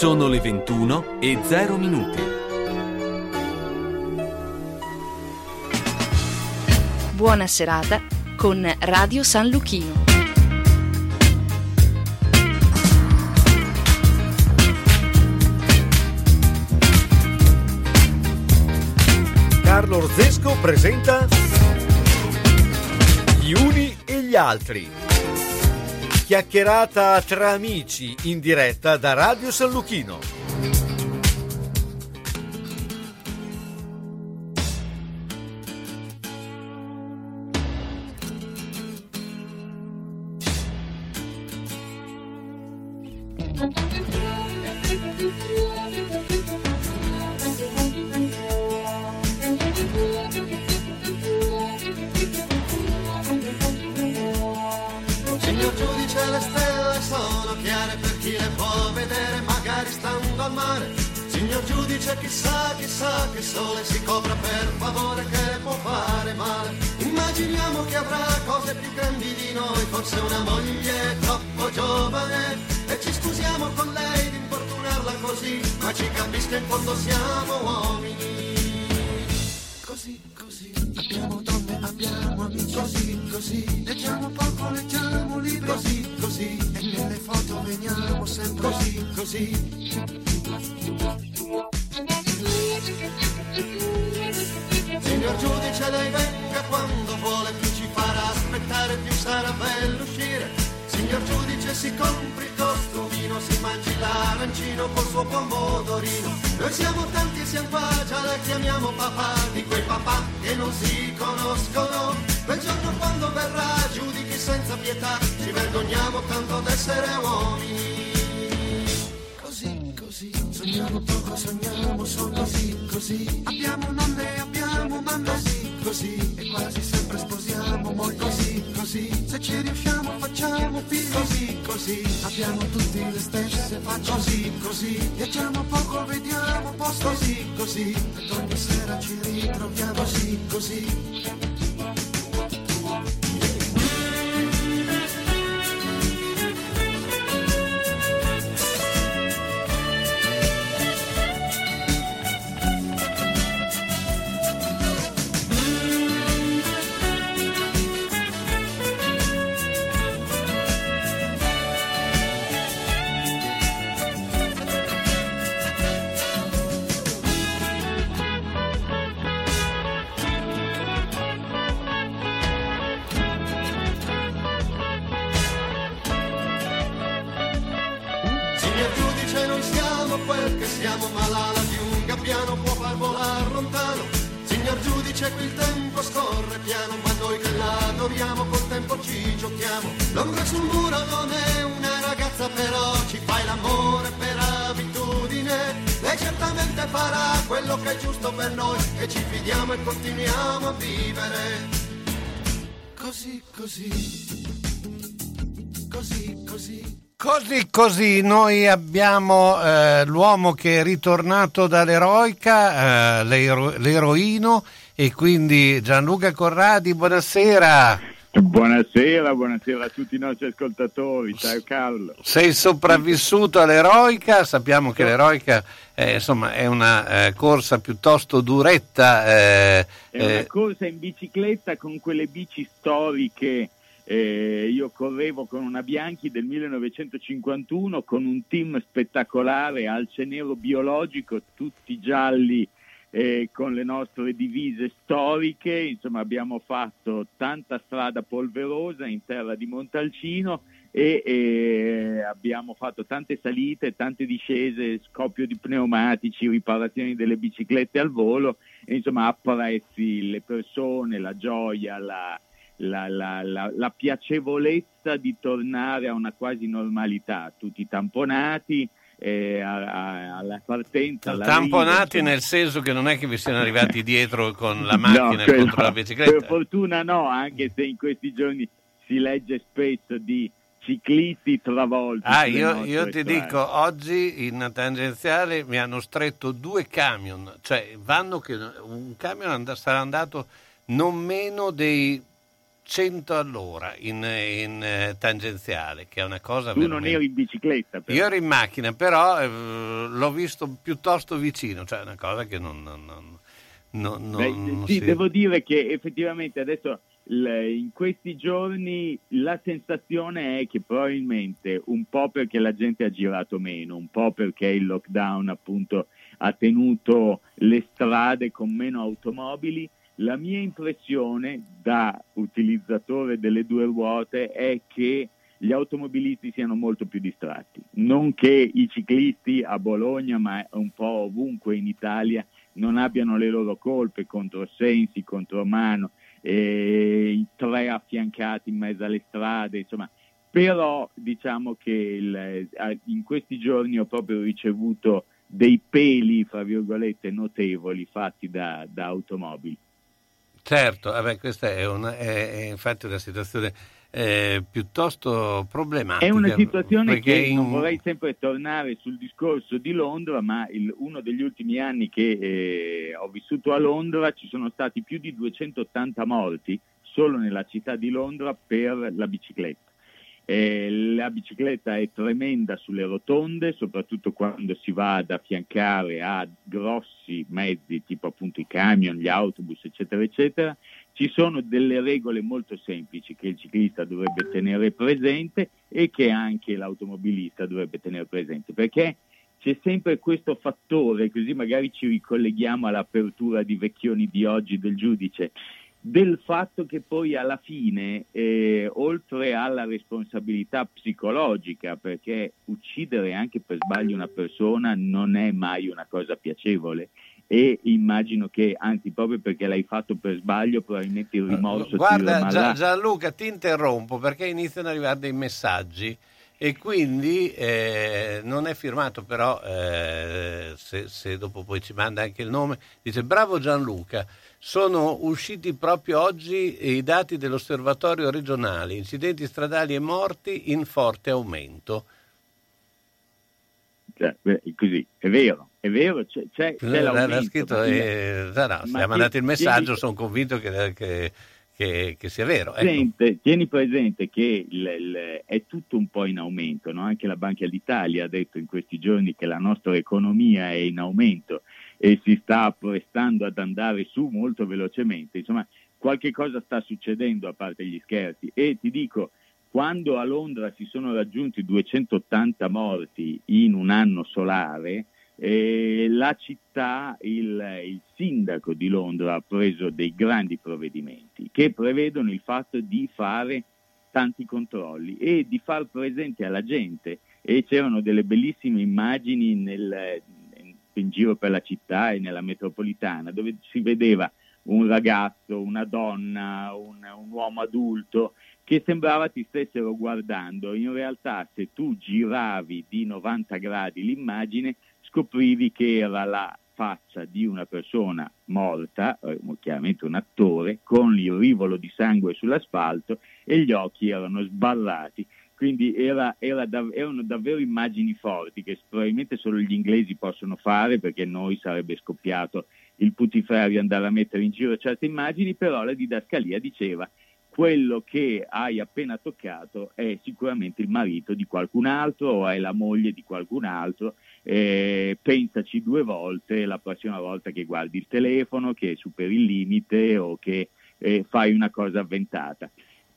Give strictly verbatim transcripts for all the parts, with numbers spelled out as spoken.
Sono le ventuno e zero minuti. Buona serata con Radio San Lucchino. Carlo Orzesco presenta Gli uni e gli altri. Chiacchierata tra amici in diretta da Radio San Lucchino. Così noi abbiamo eh, l'uomo che è ritornato dall'eroica, eh, l'ero- l'eroino, e quindi Gianluca Corradi, buonasera. Buonasera, buonasera a tutti i nostri ascoltatori, ciao Carlo. Sei sopravvissuto all'eroica, sappiamo che l'eroica eh, insomma, è una eh, corsa piuttosto duretta. Eh, è una eh... corsa in bicicletta con quelle bici storiche. Eh, io correvo con una Bianchi del millenovecentocinquantuno con un team spettacolare, alcenero biologico, tutti gialli, eh, con le nostre divise storiche. Insomma, abbiamo fatto tanta strada polverosa in terra di Montalcino e eh, abbiamo fatto tante salite, tante discese, scoppio di pneumatici, riparazioni delle biciclette al volo e, insomma, apprezzi le persone, la gioia, la La, la, la, la piacevolezza di tornare a una quasi normalità, tutti tamponati eh, a, a, alla partenza, alla tamponati riga, nel senso che non è che vi siano arrivati dietro con la macchina, no, contro no. La bicicletta per fortuna no, anche se in questi giorni si legge spesso di ciclisti travolti. Ah, io, io ti strade. Dico, oggi in tangenziale mi hanno stretto due camion, cioè vanno che un camion and- sarà andato non meno dei cento all'ora in, in eh, tangenziale, che è una cosa tu veramente... non eri in bicicletta però. Io ero in macchina, però eh, l'ho visto piuttosto vicino, cioè una cosa che non, non, non, non, Beh, non sì, si... Devo dire che effettivamente adesso in questi giorni la sensazione è che probabilmente un po' perché la gente ha girato meno, un po' perché il lockdown appunto ha tenuto le strade con meno automobili, la mia impressione da utilizzatore delle due ruote è che gli automobilisti siano molto più distratti, non che i ciclisti a Bologna ma un po' ovunque in Italia non abbiano le loro colpe, controsensi, contromano, eh, i tre affiancati in mezzo alle strade, insomma, però diciamo che il, in questi giorni ho proprio ricevuto dei peli, fra virgolette, notevoli fatti da, da automobili. Certo, vabbè, questa è, una, è, è infatti una situazione eh, piuttosto problematica. È una situazione che in... non vorrei sempre tornare sul discorso di Londra, ma il, uno degli ultimi anni che eh, ho vissuto a Londra ci sono stati più di duecentottanta morti solo nella città di Londra per la bicicletta. Eh, la bicicletta è tremenda sulle rotonde, soprattutto quando si va ad affiancare a grossi mezzi tipo appunto i camion, gli autobus eccetera eccetera. Ci sono delle regole molto semplici che il ciclista dovrebbe tenere presente e che anche l'automobilista dovrebbe tenere presente, perché c'è sempre questo fattore, così magari ci ricolleghiamo all'apertura di Vecchioni di oggi del giudice, del fatto che poi alla fine eh, oltre alla responsabilità psicologica, perché uccidere anche per sbaglio una persona non è mai una cosa piacevole e immagino che anzi proprio perché l'hai fatto per sbaglio probabilmente il rimorso... Guarda Gian, Gianluca, ti interrompo perché iniziano ad arrivare dei messaggi e quindi eh, non è firmato, però eh, se, se dopo poi ci manda anche il nome, dice: bravo Gianluca, sono usciti proprio oggi i dati dell'osservatorio regionale, incidenti stradali e morti in forte aumento. Cioè, così, è vero, è vero, c'è, c'è, c'è l'aumento. L'ha scritto, eh, no, no, si è mandato il messaggio, tieni, sono convinto che, che, che, che sia vero. Presente, ecco. Tieni presente che il, il, è tutto un po' in aumento, no? Anche la Banca d'Italia ha detto in questi giorni che la nostra economia è in aumento e si sta prestando ad andare su molto velocemente, insomma qualche cosa sta succedendo a parte gli scherzi. E ti dico, quando a Londra si sono raggiunti duecentottanta morti in un anno solare, eh, la città, il, il sindaco di Londra ha preso dei grandi provvedimenti che prevedono il fatto di fare tanti controlli e di far presente alla gente, e c'erano delle bellissime immagini nel... in giro per la città e nella metropolitana, dove si vedeva un ragazzo, una donna, un, un uomo adulto che sembrava ti stessero guardando. In realtà, se tu giravi di novanta gradi l'immagine, scoprivi che era la faccia di una persona morta, chiaramente un attore, con il rivolo di sangue sull'asfalto e gli occhi erano sbarrati. Quindi era, era dav- erano davvero immagini forti che probabilmente solo gli inglesi possono fare, perché noi sarebbe scoppiato il putiferio andare a mettere in giro certe immagini, però la didascalia diceva: quello che hai appena toccato è sicuramente il marito di qualcun altro o è la moglie di qualcun altro, eh, pensaci due volte la prossima volta che guardi il telefono, che superi il limite o che eh, fai una cosa avventata.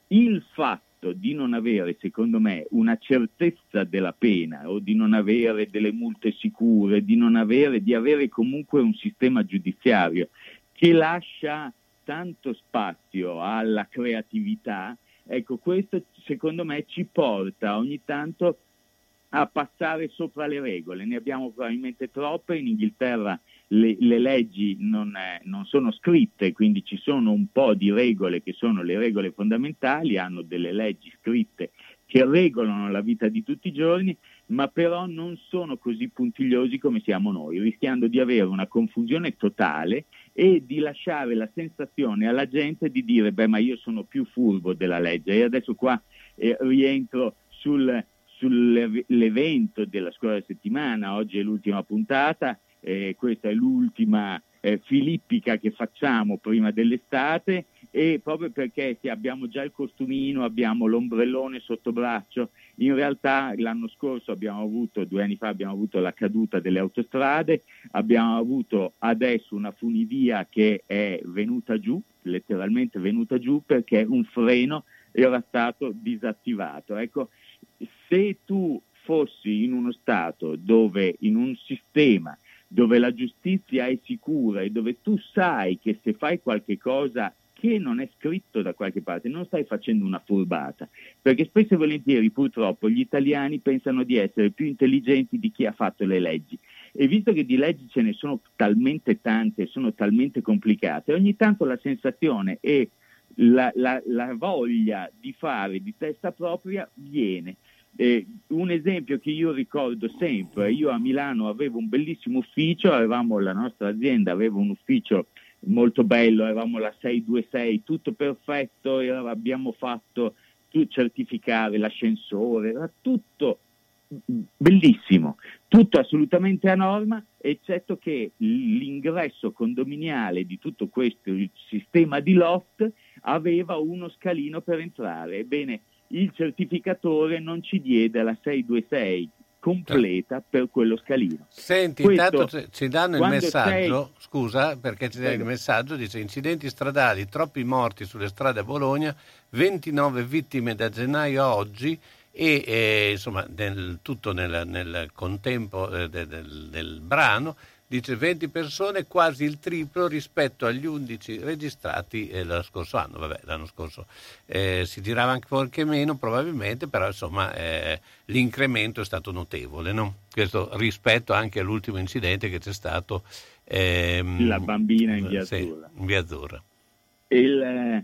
Il fatto di non avere, secondo me, una certezza della pena o di non avere delle multe sicure, di non avere, di avere comunque un sistema giudiziario che lascia tanto spazio alla creatività, ecco, questo secondo me ci porta ogni tanto a passare sopra le regole. Ne abbiamo probabilmente troppe. In Inghilterra le, le leggi non, eh, non sono scritte, quindi ci sono un po' di regole che sono le regole fondamentali, hanno delle leggi scritte che regolano la vita di tutti i giorni, ma però non sono così puntigliosi come siamo noi, rischiando di avere una confusione totale e di lasciare la sensazione alla gente di dire: beh, ma io sono più furbo della legge. E adesso qua eh, rientro sul... sull'evento della scorsa settimana. Oggi è l'ultima puntata, eh, questa è l'ultima eh, filippica che facciamo prima dell'estate, e proprio perché abbiamo già il costumino, abbiamo l'ombrellone sotto braccio. In realtà l'anno scorso abbiamo avuto, due anni fa abbiamo avuto la caduta delle autostrade, abbiamo avuto adesso una funivia che è venuta giù, letteralmente venuta giù, perché un freno era stato disattivato. Ecco, se tu fossi in uno stato dove, in un sistema dove la giustizia è sicura e dove tu sai che se fai qualche cosa che non è scritto da qualche parte, non stai facendo una furbata, perché spesso e volentieri purtroppo gli italiani pensano di essere più intelligenti di chi ha fatto le leggi, e visto che di leggi ce ne sono talmente tante, sono talmente complicate, ogni tanto la sensazione e la, la, la voglia di fare di testa propria viene. Eh, un esempio che io ricordo sempre: io a Milano avevo un bellissimo ufficio, avevamo la nostra azienda, aveva un ufficio molto bello, avevamo la sei due sei, tutto perfetto, era, abbiamo fatto certificare l'ascensore, era tutto bellissimo, tutto assolutamente a norma, eccetto che l'ingresso condominiale di tutto questo sistema di loft aveva uno scalino per entrare. Ebbene, il certificatore non ci diede la sei due sei completa per quello scalino. Senti, questo, intanto ci danno il messaggio, sei... scusa perché ci danno il messaggio, dice: incidenti stradali, troppi morti sulle strade a Bologna, ventinove vittime da gennaio a oggi, e eh, insomma nel, tutto nel, nel contempo eh, del, del, del brano, dice venti persone, quasi il triplo rispetto agli undici registrati eh, l'anno scorso anno. Vabbè, l'anno scorso eh, si girava anche qualche meno probabilmente, però insomma eh, l'incremento è stato notevole, no? Questo rispetto anche all'ultimo incidente che c'è stato. Ehm, La bambina in Via Azzurra. Sì, in Via Azzurra. Il,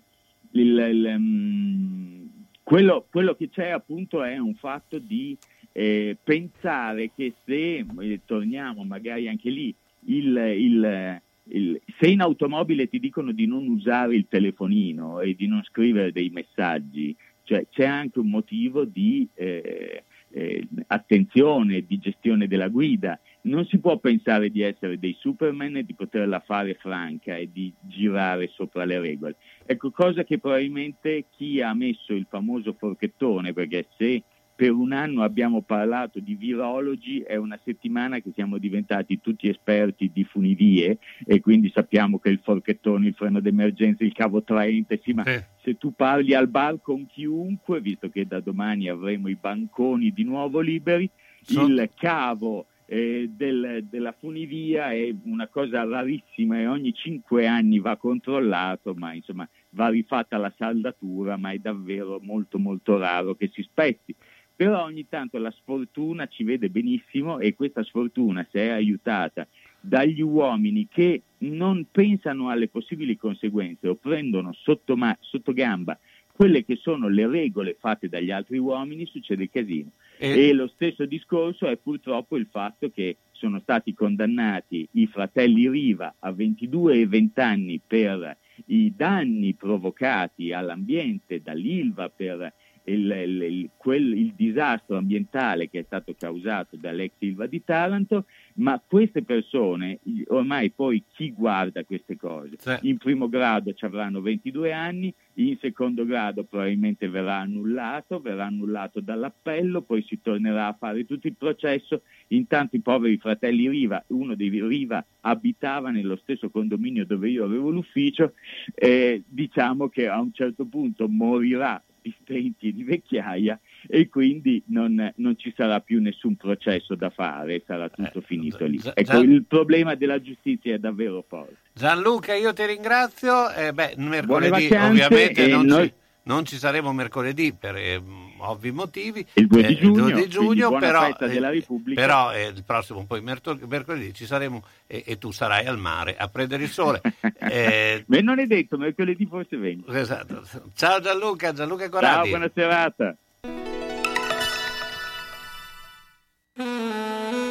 il, il, um, quello, quello che c'è appunto è un fatto di... Eh, pensare che se eh, torniamo magari anche lì, il, il, il, se in automobile ti dicono di non usare il telefonino e di non scrivere dei messaggi, cioè c'è anche un motivo di eh, eh, attenzione, di gestione della guida. Non si può pensare di essere dei Superman e di poterla fare franca e di girare sopra le regole. Ecco, cosa che probabilmente chi ha messo il famoso forchettone, perché se per un anno abbiamo parlato di virologi, è una settimana che siamo diventati tutti esperti di funivie e quindi sappiamo che il forchettone, il freno d'emergenza, il cavo traente, sì, ma eh. se tu parli al bar con chiunque, visto che da domani avremo i banconi di nuovo liberi, so. il cavo eh, del, della funivia è una cosa rarissima e ogni cinque anni va controllato, ma insomma va rifatta la saldatura, ma è davvero molto molto raro che si spetti. Però ogni tanto la sfortuna ci vede benissimo, e questa sfortuna, se è aiutata dagli uomini che non pensano alle possibili conseguenze o prendono sotto, ma- sotto gamba quelle che sono le regole fatte dagli altri uomini, succede il casino. Eh. E lo stesso discorso è purtroppo il fatto che sono stati condannati i fratelli Riva a ventidue e venti anni per i danni provocati all'ambiente dall'Ilva, per... Il, il, il, quel, il disastro ambientale che è stato causato dall'ex Ilva di Taranto, ma queste persone, ormai poi chi guarda queste cose? Certo. In primo grado ci avranno ventidue anni, in secondo grado probabilmente verrà annullato, verrà annullato dall'appello, poi si tornerà a fare tutto il processo. Intanto i poveri fratelli Riva, uno dei Riva abitava nello stesso condominio dove io avevo l'ufficio, eh, diciamo che a un certo punto morirà di stenti e di vecchiaia, e quindi non, non ci sarà più nessun processo da fare, sarà tutto eh, finito lì. Ecco, Gian... il problema della giustizia è davvero forte. Gianluca, io ti ringrazio. Eh, beh, mercoledì vacanze, ovviamente non, noi... ci, non ci saremo mercoledì per eh, ovvi motivi. Il due di giugno, eh, il due di giugno però, della Repubblica. però eh, il prossimo poi merc- mercoledì ci saremo, eh, e tu sarai al mare a prendere il sole. Eh, Beh, non è detto, mercoledì forse venti. Esatto. Ciao Gianluca, Gianluca Corradi. Ciao, buona serata.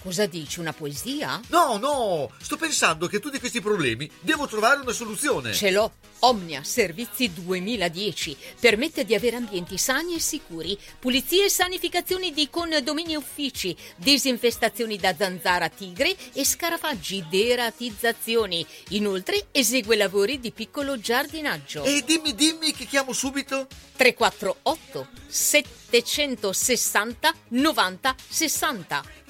Cosa dici, una poesia? No, no, sto pensando che a tutti questi problemi devo trovare una soluzione. Ce l'ho. Omnia Servizi duemiladieci permette di avere ambienti sani e sicuri, pulizie e sanificazioni di condomini e uffici, disinfestazioni da zanzara tigre e scarafaggi, deratizzazioni. Inoltre esegue lavori di piccolo giardinaggio. E dimmi, dimmi che chiamo subito? tre quattro otto sette sei zero novanta sessanta.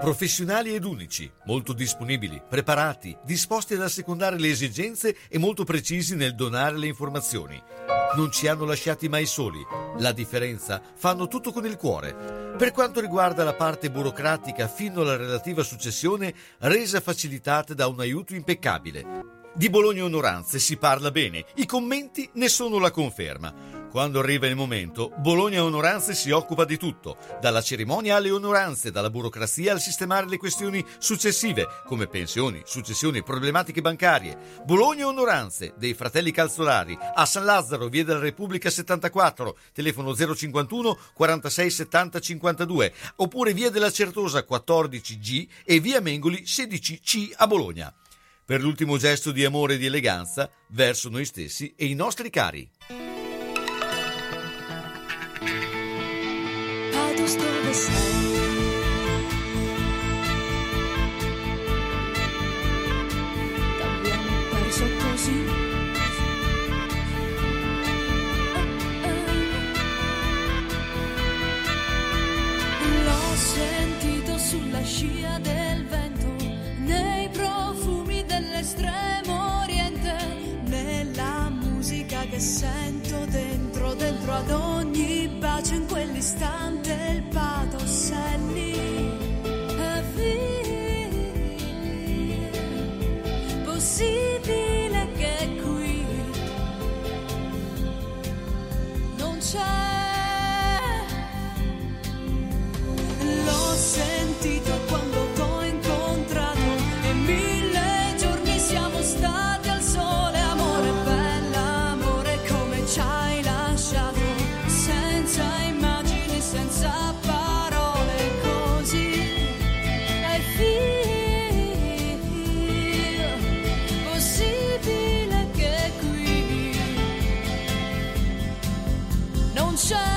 professionali ed unici, molto disponibili, preparati, disposti ad assecondare le esigenze e molto precisi nel donare le informazioni. Non ci hanno lasciati mai soli. La differenza fanno tutto con il cuore. Per quanto riguarda la parte burocratica fino alla relativa successione, resa facilitata da un aiuto impeccabile. Di Bologna Onoranze si parla bene, i commenti ne sono la conferma. Quando arriva il momento, Bologna Onoranze si occupa di tutto, dalla cerimonia alle onoranze, dalla burocrazia al sistemare le questioni successive, come pensioni, successioni, problematiche bancarie. Bologna Onoranze, dei Fratelli Calzolari, a San Lazzaro, via della Repubblica settantaquattro, telefono zero cinquantuno quarantasei settanta cinquantadue, oppure via della Certosa quattordici G e via Mengoli sedici C a Bologna. Per l'ultimo gesto di amore e di eleganza verso noi stessi e i nostri cari. Pados dove sei? T'abbiamo perso così. L'ho sentito sulla scia del vento, nei profumi dell'estremo oriente, nella musica che sento dentro, dentro ad ogni bacio in quell'istante il pathos è lì, è via, possibile che qui non c'è, l'ho sentito quando stati al sole, amore bella, amore come ci hai lasciato, senza immagini, senza parole, così è via, possibile che qui non c'è.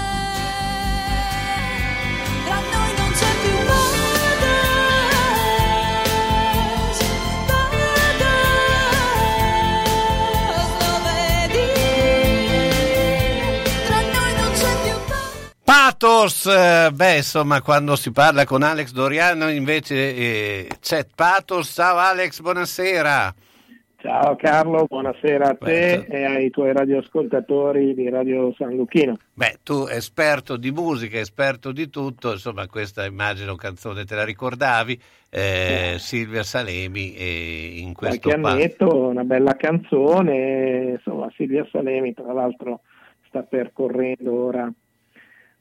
Pathos, beh insomma quando si parla con Alex Doriano invece eh, c'è pathos. Ciao Alex, buonasera. Ciao Carlo, buonasera a te e ai tuoi radioascoltatori di Radio San Lucchino. Beh, tu esperto di musica, esperto di tutto, insomma questa immagino canzone te la ricordavi, eh, Silvia Salemi eh, in questo qualche annetto, una bella canzone, insomma Silvia Salemi tra l'altro sta percorrendo ora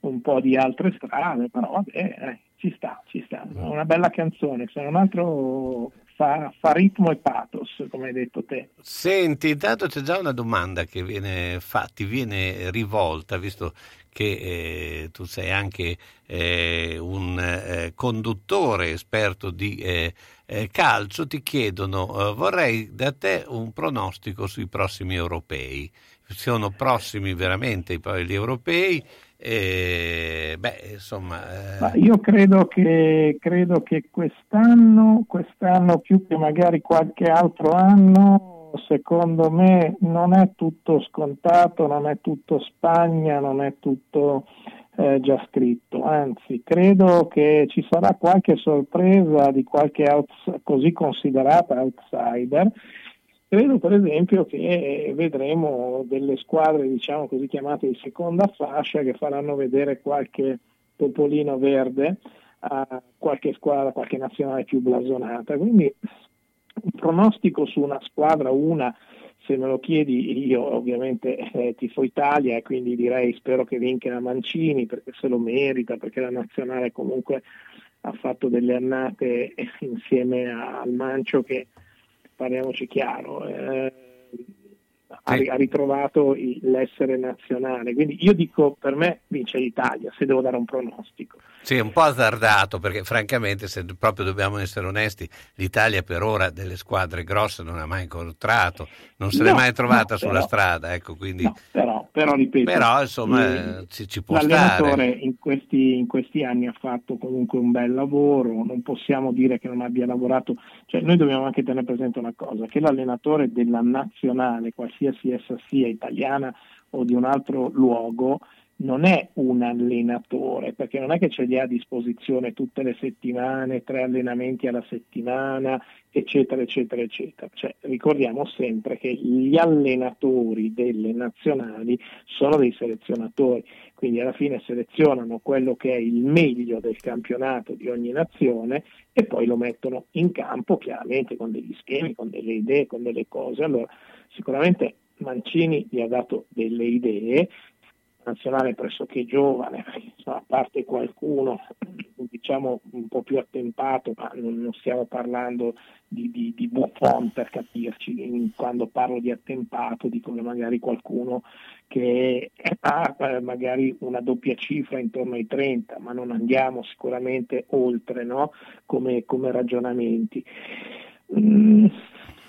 un po' di altre strade, però vabbè, eh, ci sta, ci sta. Una bella canzone, se non altro fa, fa ritmo e pathos, come hai detto te. Senti, intanto c'è già una domanda che viene fatti, viene rivolta, visto che eh, tu sei anche eh, un eh, conduttore esperto di eh, eh, calcio, ti chiedono, eh, vorrei da te un pronostico sui prossimi europei. Sono prossimi veramente poi gli europei. E, beh, insomma, eh... Ma io credo che credo che quest'anno, quest'anno più che magari qualche altro anno secondo me non è tutto scontato, non è tutto Spagna, non è tutto eh, già scritto, anzi credo che ci sarà qualche sorpresa di qualche outs- così considerata outsider. Credo per esempio che vedremo delle squadre, diciamo così, chiamate di seconda fascia, che faranno vedere qualche topolino verde a qualche squadra, qualche nazionale più blasonata. Quindi un pronostico su una squadra, una, se me lo chiedi, io ovviamente eh, tifo Italia e quindi direi spero che vinca la Mancini, perché se lo merita, perché la nazionale comunque ha fatto delle annate insieme al Mancio che, parliamoci chiaro, eh, ha ritrovato l'essere nazionale. Quindi io dico, per me vince l'Italia, se devo dare un pronostico. Sì, è un po' azzardato, perché francamente, se proprio dobbiamo essere onesti, l'Italia per ora delle squadre grosse non ha mai incontrato, non se l'è no, mai trovata no, sulla però, strada, ecco, quindi no, però, però ripeto, però insomma, eh, ci, ci può l'allenatore stare. in questi in questi anni ha fatto comunque un bel lavoro, non possiamo dire che non abbia lavorato, cioè noi dobbiamo anche tenere presente una cosa, che l'allenatore della nazionale, qualsiasi essa sia, italiana o di un altro luogo, non è un allenatore, perché non è che ce li ha a disposizione tutte le settimane, tre allenamenti alla settimana, eccetera, eccetera, eccetera. Cioè, ricordiamo sempre che gli allenatori delle nazionali sono dei selezionatori, quindi alla fine selezionano quello che è il meglio del campionato di ogni nazione e poi lo mettono in campo, chiaramente con degli schemi, con delle idee, con delle cose. Allora, sicuramente Mancini gli ha dato delle idee, nazionale pressoché giovane, a parte qualcuno diciamo un po' più attempato, ma non, non stiamo parlando di, di, di Buffon, per capirci. Quando parlo di attempato dico che magari qualcuno che ha eh, magari una doppia cifra intorno ai trenta, ma non andiamo sicuramente oltre, no? come, come ragionamenti. Mm.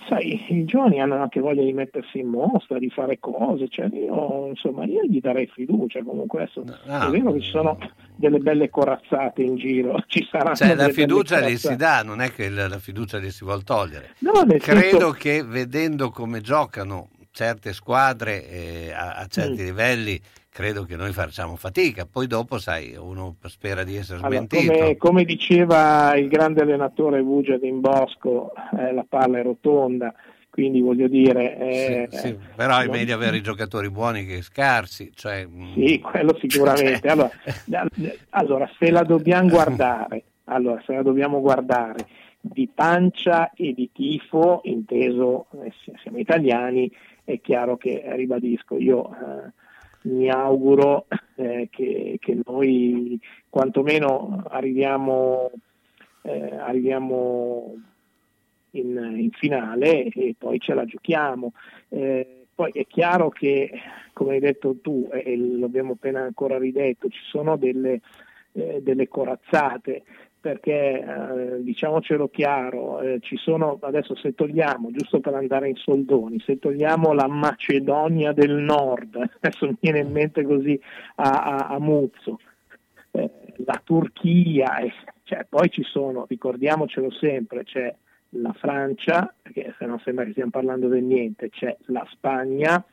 Sai, i giovani hanno anche voglia di mettersi in mostra, di fare cose, cioè io insomma io gli darei fiducia. Comunque adesso ah, è vero che ci sono delle belle corazzate in giro, ci saranno, cioè la fiducia li si dà, non è che la fiducia li si vuol togliere, no, nel credo senso... che vedendo come giocano certe squadre eh, a, a certi mm. livelli, credo che noi facciamo fatica, poi dopo sai, uno spera di essere allora, smentito. Come, come diceva il grande allenatore Vugedin Bosco, eh, la palla è rotonda, quindi voglio dire... Eh, sì, sì, però è non... meglio avere i giocatori buoni che scarsi. Cioè... Sì, quello sicuramente. Allora, allora, se la dobbiamo guardare, allora, se la dobbiamo guardare di pancia e di tifo, inteso, eh, siamo italiani, è chiaro che, ribadisco, io... Eh, mi auguro eh, che, che noi quantomeno arriviamo, eh, arriviamo in, in finale e poi ce la giochiamo. Eh, poi è chiaro che, come hai detto tu, e eh, lo abbiamo appena ancora ridetto, ci sono delle, eh, delle corazzate, perché eh, diciamocelo chiaro, eh, ci sono, adesso se togliamo, giusto per andare in soldoni, se togliamo la Macedonia del Nord, adesso mi viene in mente così a, a, a Muzzo, eh, la Turchia, eh, cioè, poi ci sono, ricordiamocelo sempre, c'è la Francia, perché se no sembra che stiamo parlando del niente, c'è la Spagna,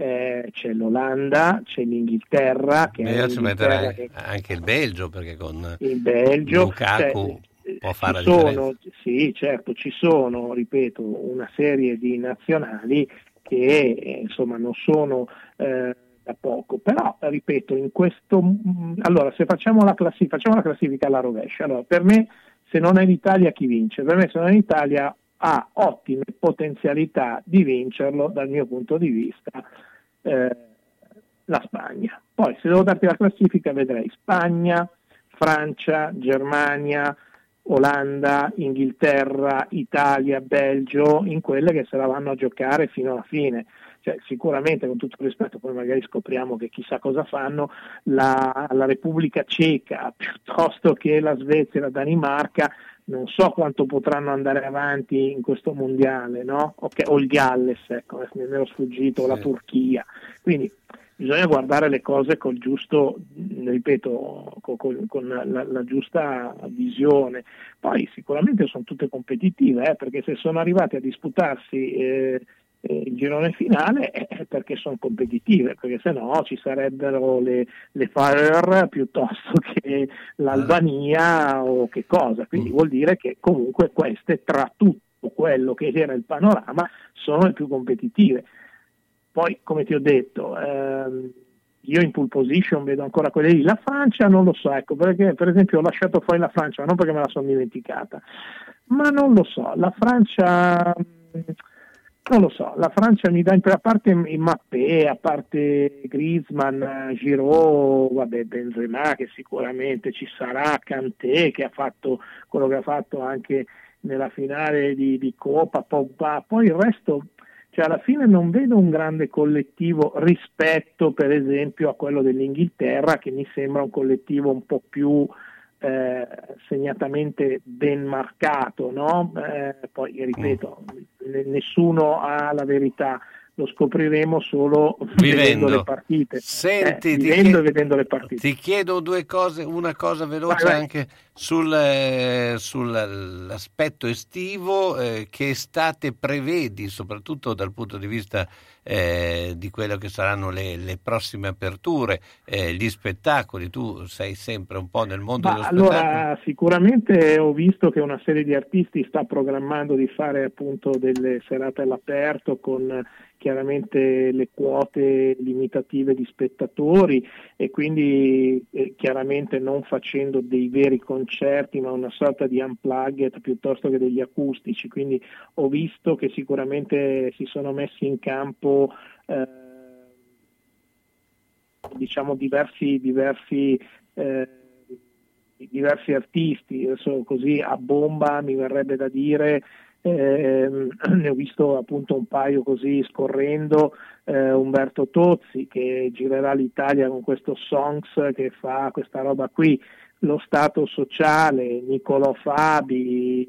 Eh, c'è l'Olanda, c'è l'Inghilterra, che è l'Inghilterra che... anche il Belgio, perché con il Belgio, Lukaku cioè, può fare la sono, differenza. Sì, certo, ci sono, ripeto, una serie di nazionali che eh, insomma non sono eh, da poco, però ripeto, in questo allora se facciamo la classifica, facciamo la classifica alla rovescia. Allora, per me se non è l'Italia chi vince? Per me se non è l'Italia ha ottime potenzialità di vincerlo dal mio punto di vista. Eh, la Spagna. Poi se devo darti la classifica vedrei Spagna, Francia, Germania, Olanda, Inghilterra, Italia, Belgio, in quelle che se la vanno a giocare fino alla fine. Cioè, sicuramente, con tutto il rispetto, poi magari scopriamo che chissà cosa fanno la, la Repubblica Ceca piuttosto che la Svezia e la Danimarca, non so quanto potranno andare avanti in questo mondiale, no? Okay, o il Galles, ecco, me l'ho sfuggito, o sì. La Turchia. Quindi bisogna guardare le cose col giusto, ripeto, con, con la, la giusta visione. Poi sicuramente sono tutte competitive, eh, perché se sono arrivate a disputarsi eh, il girone finale, eh, perché sono competitive, perché se no ci sarebbero le, le Faroe piuttosto che l'Albania o che cosa, quindi mm. vuol dire che comunque queste, tra tutto quello che era il panorama, sono le più competitive. Poi, come ti ho detto, ehm, io in pole position vedo ancora quelle lì. La Francia non lo so, ecco, perché per esempio ho lasciato fuori la Francia, ma non perché me la sono dimenticata, ma non lo so, la Francia... Non lo so, la Francia mi dà, a parte Mbappé, a parte Griezmann, Giroud, vabbè, Benzema che sicuramente ci sarà, Kanté che ha fatto quello che ha fatto anche nella finale di, di Coppa, Pogba, poi il resto, cioè alla fine non vedo un grande collettivo rispetto per esempio a quello dell'Inghilterra, che mi sembra un collettivo un po' più... Eh, segnatamente ben marcato, no? Eh, poi ripeto, nessuno ha la verità, lo scopriremo solo vivendo, vedendo le partite. Senti, eh, vivendo chiedo, e vedendo le partite. Ti chiedo due cose, una cosa veloce vai, vai. Anche sul, eh, sull'aspetto estivo, eh, che estate prevedi, soprattutto dal punto di vista Eh, di quello che saranno le, le prossime aperture, eh, gli spettacoli. Tu sei sempre un po' nel mondo Ma dello spettacolo. Allora, sicuramente ho visto che una serie di artisti sta programmando di fare appunto delle serate all'aperto con chiaramente le quote limitative di spettatori, e quindi eh, chiaramente non facendo dei veri concerti ma una sorta di unplugged piuttosto che degli acustici, quindi ho visto che sicuramente si sono messi in campo eh, diciamo diversi diversi eh, diversi artisti, adesso così a bomba mi verrebbe da dire. Eh, ne ho visto appunto un paio così scorrendo, eh, Umberto Tozzi che girerà l'Italia con questo Songs che fa questa roba qui, lo Stato Sociale, Niccolò Fabi,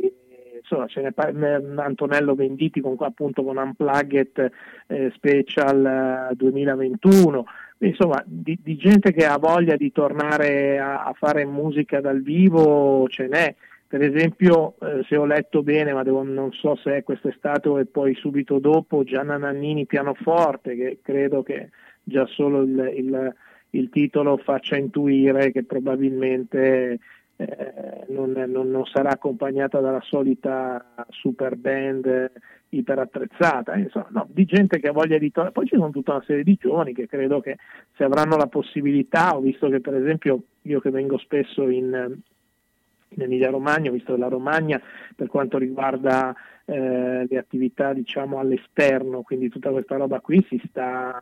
insomma ce ne par- Antonello Venditti con appunto con Unplugged eh, Special duemilaventuno, insomma di, di gente che ha voglia di tornare a, a fare musica dal vivo ce n'è. Per esempio, eh, se ho letto bene, ma devo, non so se è quest'estate o poi subito dopo, Gianna Nannini pianoforte, che credo che già solo il, il, il titolo faccia intuire che probabilmente eh, non, non, non sarà accompagnata dalla solita super band iperatrezzata, insomma, no, di gente che ha voglia di tornare. Poi ci sono tutta una serie di giovani che credo che se avranno la possibilità, ho visto che per esempio io che vengo spesso in... in Emilia Romagna, visto che la Romagna per quanto riguarda eh, le attività diciamo all'esterno, quindi tutta questa roba qui si sta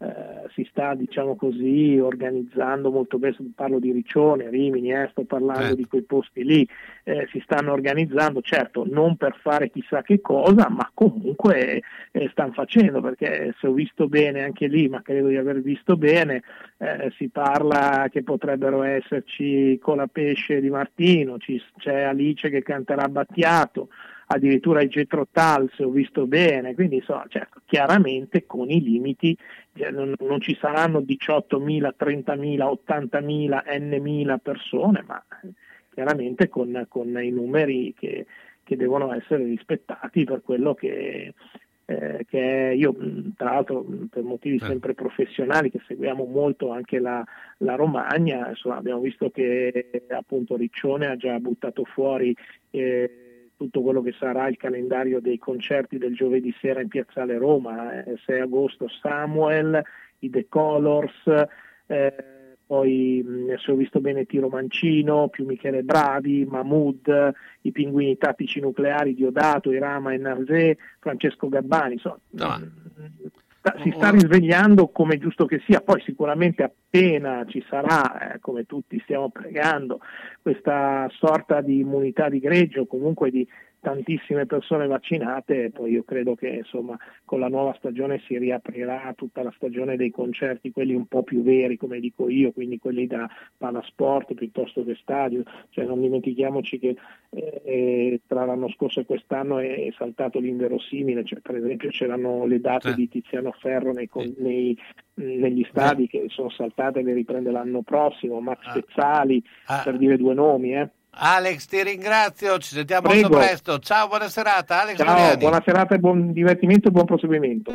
eh, si sta diciamo così organizzando molto bene, parlo di Riccione, Rimini, eh, sto parlando eh. di quei posti lì, eh, si stanno organizzando, certo non per fare chissà che cosa, ma comunque eh, stanno facendo, perché se ho visto bene anche lì, ma credo di aver visto bene, Eh, si parla che potrebbero esserci Colapesce di Martino, ci, c'è Alice che canterà Battiato, addirittura il Getro Tal, se ho visto bene, quindi so, cioè, chiaramente con i limiti, non, non ci saranno diciottomila, trentamila, ottantamila, n mila persone, ma chiaramente con, con i numeri che, che devono essere rispettati per quello che... Eh, che io tra l'altro per motivi sempre professionali che seguiamo molto anche la, la Romagna, insomma, abbiamo visto che appunto Riccione ha già buttato fuori eh, tutto quello che sarà il calendario dei concerti del giovedì sera in Piazzale Roma, eh, sei agosto Samuel, i The Colors, eh, poi se ho visto bene Tiro Mancino, più Michele Bravi, Mahmood, i Pinguini Tattici Nucleari, Diodato, Irama e Narzè, Francesco Gabbani, insomma, no. Si sta risvegliando come giusto che sia, poi sicuramente appena ci sarà, eh, come tutti stiamo pregando, questa sorta di immunità di gregge o comunque di tantissime persone vaccinate, poi io credo che insomma con la nuova stagione si riaprirà tutta la stagione dei concerti, quelli un po' più veri come dico io, quindi quelli da Palasport piuttosto che stadio, cioè non dimentichiamoci che eh, tra l'anno scorso e quest'anno è saltato l'inverosimile, cioè per esempio c'erano le date eh. di Tiziano Ferro nei, con, nei negli stadi eh. che sono saltate e le riprende l'anno prossimo, Max ah. Pezzali ah. per dire due nomi eh Alex, ti ringrazio, ci sentiamo Prego. molto presto. Ciao, buona serata, Alex. Ciao, Doriani. Buona serata e buon divertimento e buon proseguimento.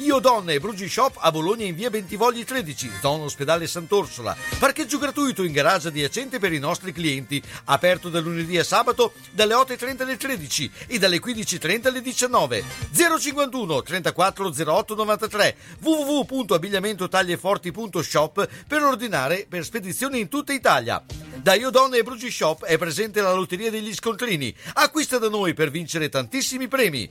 Io Donna e Brugi Shop a Bologna in via Bentivogli tredici. Zona ospedale Sant'Orsola, parcheggio gratuito in garage adiacente per i nostri clienti, aperto da lunedì a sabato dalle otto e trenta alle tredici e dalle quindici e trenta alle diciannove. Zero cinquantuno trentaquattro zero otto novantatré www punto abbigliamento taglie forti punto shop per ordinare per spedizioni in tutta Italia. Da Io Donna e Brugi Shop è presente la lotteria degli scontrini, acquista da noi per vincere tantissimi premi.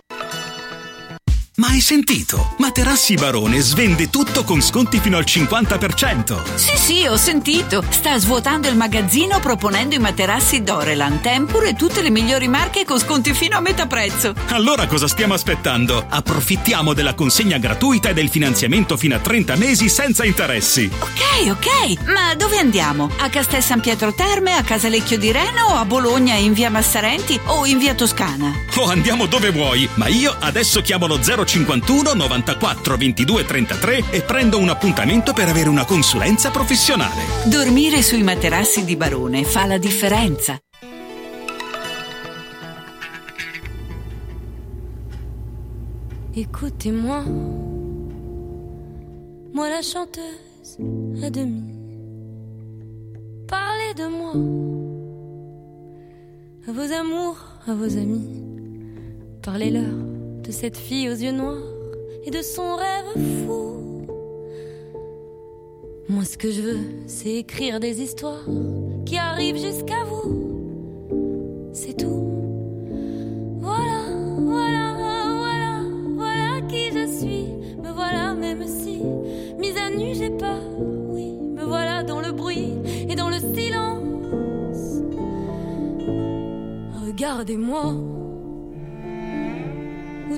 Ma hai sentito? Materassi Barone svende tutto con sconti fino al cinquanta per cento. Sì, sì, ho sentito. Sta svuotando il magazzino proponendo i materassi Dorelan, Tempur e tutte le migliori marche con sconti fino a metà prezzo. Allora cosa stiamo aspettando? Approfittiamo della consegna gratuita e del finanziamento fino a trenta mesi senza interessi. Ok, ok. Ma dove andiamo? A Castel San Pietro Terme, a Casalecchio di Reno o a Bologna in via Massarenti o in via Toscana? Oh, andiamo dove vuoi. Ma io adesso chiamo lo zero cinquantuno novantaquattro ventidue trentatré e prendo un appuntamento per avere una consulenza professionale. Dormire sui materassi di Barone fa la differenza. Écoutez-moi, moi la chanteuse à demi. Parlez de moi à vos amours, à vos amis. Parlez-leur de cette fille aux yeux noirs et de son rêve fou. Moi ce que je veux, c'est écrire des histoires qui arrivent jusqu'à vous. C'est tout. Voilà, voilà, voilà, voilà qui je suis. Me voilà même si mise à nu j'ai peur. Oui, me voilà dans le bruit et dans le silence. Regardez-moi, ou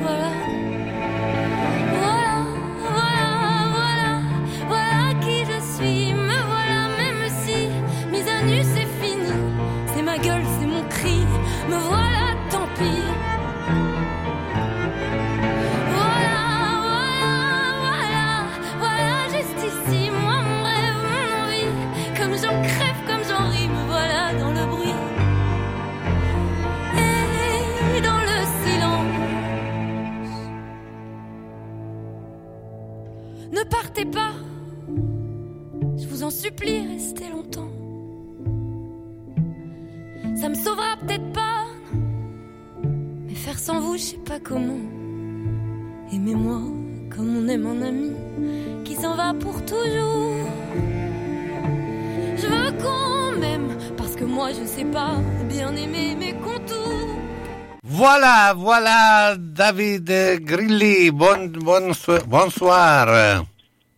Voilà, voilà, voilà, voilà, voilà qui je suis. C'est fini, c'est ma gueule, c'est mon cri. Me voilà, tant pis. Voilà, voilà, voilà, voilà, juste ici. Moi, mon rêve, mon envie. Comme j'en crève, comme j'en ris. Me voilà dans le bruit et dans le silence. Ne partez pas, je vous en supplie, restez longtemps. Ça me sauvera peut-être pas, mais faire sans vous, je sais pas comment. Aimez-moi comme on aime un ami qui s'en va pour toujours. Je veux qu'on m'aime, parce que moi je sais pas bien aimer mes contours. Voilà, voilà, Davide Grilli, bon, bon, bonsoir.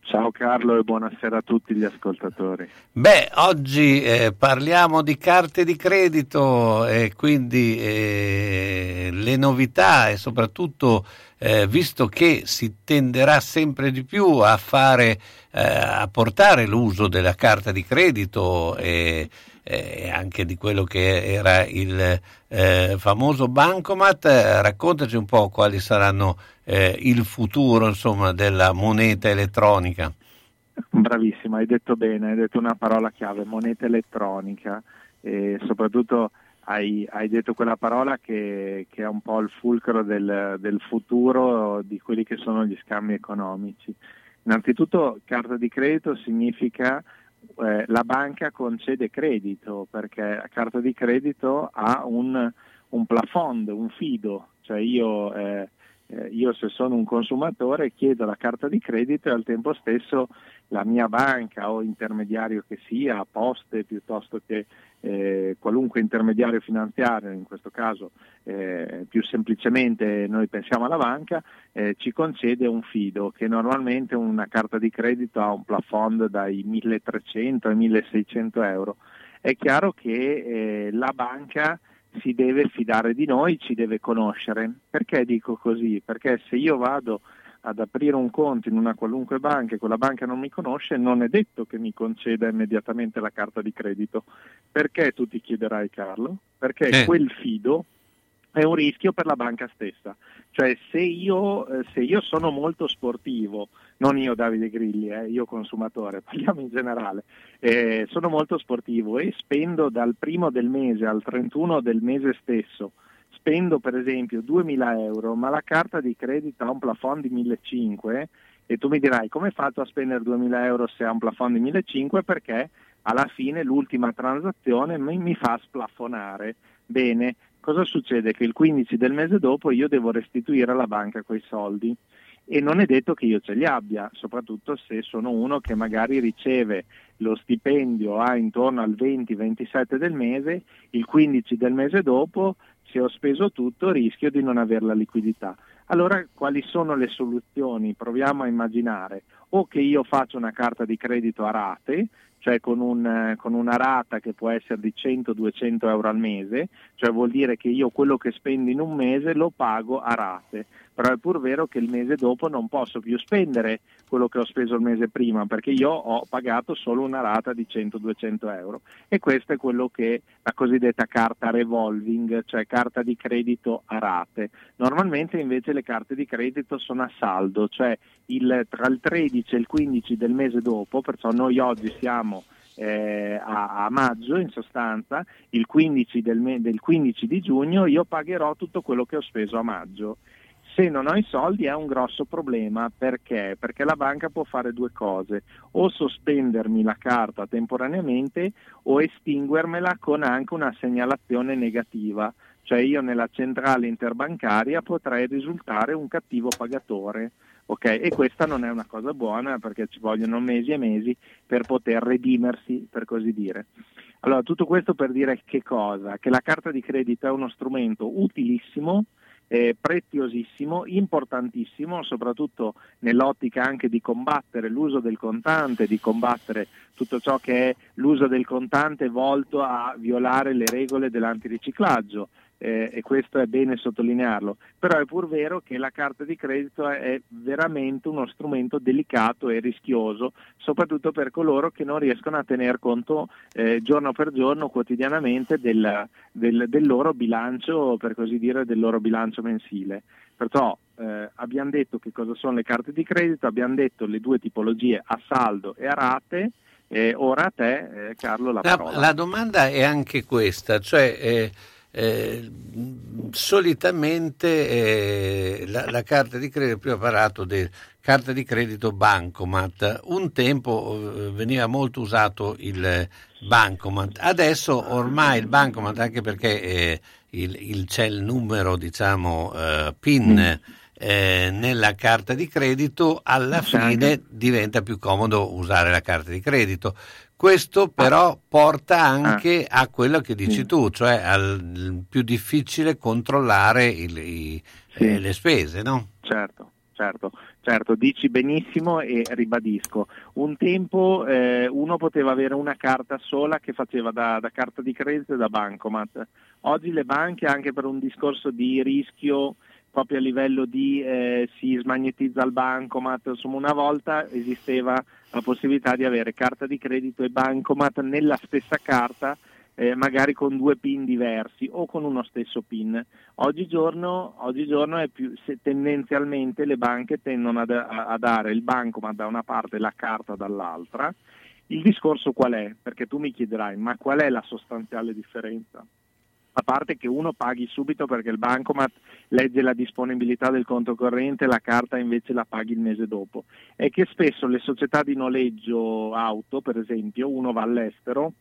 Ciao Carlo e buonasera a tutti gli ascoltatori. Beh, oggi eh, parliamo di carte di credito e quindi eh, le novità e soprattutto eh, visto che si tenderà sempre di più a fare eh, a portare l'uso della carta di credito e, e anche di quello che era il eh, famoso bancomat, raccontaci un po' quali saranno Eh, il futuro insomma della moneta elettronica. Bravissima, hai detto bene, hai detto una parola chiave, moneta elettronica, e soprattutto hai, hai detto quella parola che, che è un po' il fulcro del, del futuro di quelli che sono gli scambi economici. Innanzitutto carta di credito significa eh, la banca concede credito, perché la carta di credito ha un un plafond, un fido, cioè io, eh, io se sono un consumatore chiedo la carta di credito e al tempo stesso la mia banca o intermediario che sia, Poste piuttosto che eh, qualunque intermediario finanziario, in questo caso eh, più semplicemente noi pensiamo alla banca, eh, ci concede un fido che normalmente una carta di credito ha un plafond dai milletrecento ai milleseicento euro. È chiaro che eh, la banca si deve fidare di noi, ci deve conoscere. Perché dico così? Perché se io vado ad aprire un conto in una qualunque banca e quella banca non mi conosce, non è detto che mi conceda immediatamente la carta di credito. Perché, tu ti chiederai, Carlo? Perché eh. quel fido è un rischio per la banca stessa. Cioè se io, se io sono molto sportivo, non io Davide Grilli, eh, io consumatore, parliamo in generale, eh, sono molto sportivo e spendo dal primo del mese al trentuno del mese stesso, spendo per esempio duemila euro, ma la carta di credito ha un plafond di millecinquecento e tu mi dirai come hai fatto a spendere duemila euro se ha un plafond di millecinquecento, perché alla fine l'ultima transazione mi, mi fa splafonare. Bene, cosa succede? Che il quindici del mese dopo io devo restituire alla banca quei soldi e non è detto che io ce li abbia, soprattutto se sono uno che magari riceve lo stipendio a intorno al venti ventisette del mese, il quindici del mese dopo se ho speso tutto rischio di non avere la liquidità. Allora quali sono le soluzioni? Proviamo a immaginare o che io faccio una carta di credito a rate, cioè con, un, con una rata che può essere di cento duecento euro al mese, cioè vuol dire che io quello che spendo in un mese lo pago a rate, però è pur vero che il mese dopo non posso più spendere quello che ho speso il mese prima, perché io ho pagato solo una rata di cento duecento euro e questo è quello che la cosiddetta carta revolving, cioè carta di credito a rate. Normalmente invece le carte di credito sono a saldo, cioè il, tra il tredici e il quindici del mese dopo, perciò noi oggi siamo Eh, a, a maggio, in sostanza il quindici del, me- del quindici di giugno io pagherò tutto quello che ho speso a maggio. Se non ho i soldi è un grosso problema, perché? Perché la banca può fare due cose: o sospendermi la carta temporaneamente o estinguermela con anche una segnalazione negativa, cioè io nella centrale interbancaria potrei risultare un cattivo pagatore. Ok, e questa non è una cosa buona perché ci vogliono mesi e mesi per poter redimersi, per così dire. Allora, tutto questo per dire che cosa? Che la carta di credito è uno strumento utilissimo, eh, preziosissimo, importantissimo, soprattutto nell'ottica anche di combattere l'uso del contante, di combattere tutto ciò che è l'uso del contante volto a violare le regole dell'antiriciclaggio. Eh, e questo è bene sottolinearlo, però è pur vero che la carta di credito è veramente uno strumento delicato e rischioso, soprattutto per coloro che non riescono a tener conto eh, giorno per giorno, quotidianamente del, del, del loro bilancio, per così dire, del loro bilancio mensile. Perciò eh, abbiamo detto che cosa sono le carte di credito, abbiamo detto le due tipologie, a saldo e a rate. Eh, ora a te eh, Carlo la parola. La, la domanda è anche questa, cioè eh... Eh, solitamente eh, la, la carta di credito, prima ho parlato della carta di credito Bancomat, un tempo eh, veniva molto usato il Bancomat, adesso ormai il Bancomat, anche perché eh, il, il, c'è il numero diciamo eh, PIN eh, nella carta di credito, alla fine diventa più comodo usare la carta di credito. Questo però porta anche ah. a quello che dici sì. tu, cioè al più difficile controllare il, i, sì. eh, le spese, no? Certo, certo, certo, dici benissimo e ribadisco. Un tempo eh, uno poteva avere una carta sola che faceva da, da carta di credito e da Bancomat. Oggi le banche, anche per un discorso di rischio proprio a livello di eh, si smagnetizza il Bancomat, insomma una volta esisteva la possibilità di avere carta di credito e Bancomat nella stessa carta, eh, magari con due PIN diversi o con uno stesso PIN. Oggigiorno, oggigiorno è più, se tendenzialmente le banche tendono ad, a, a dare il Bancomat da una parte e la carta dall'altra. Il discorso qual è? Perché tu mi chiederai, ma qual è la sostanziale differenza? A parte che uno paghi subito perché il Bancomat legge la disponibilità del conto corrente, la carta invece la paghi il mese dopo, è che spesso le società di noleggio auto, per esempio, uno va all'estero,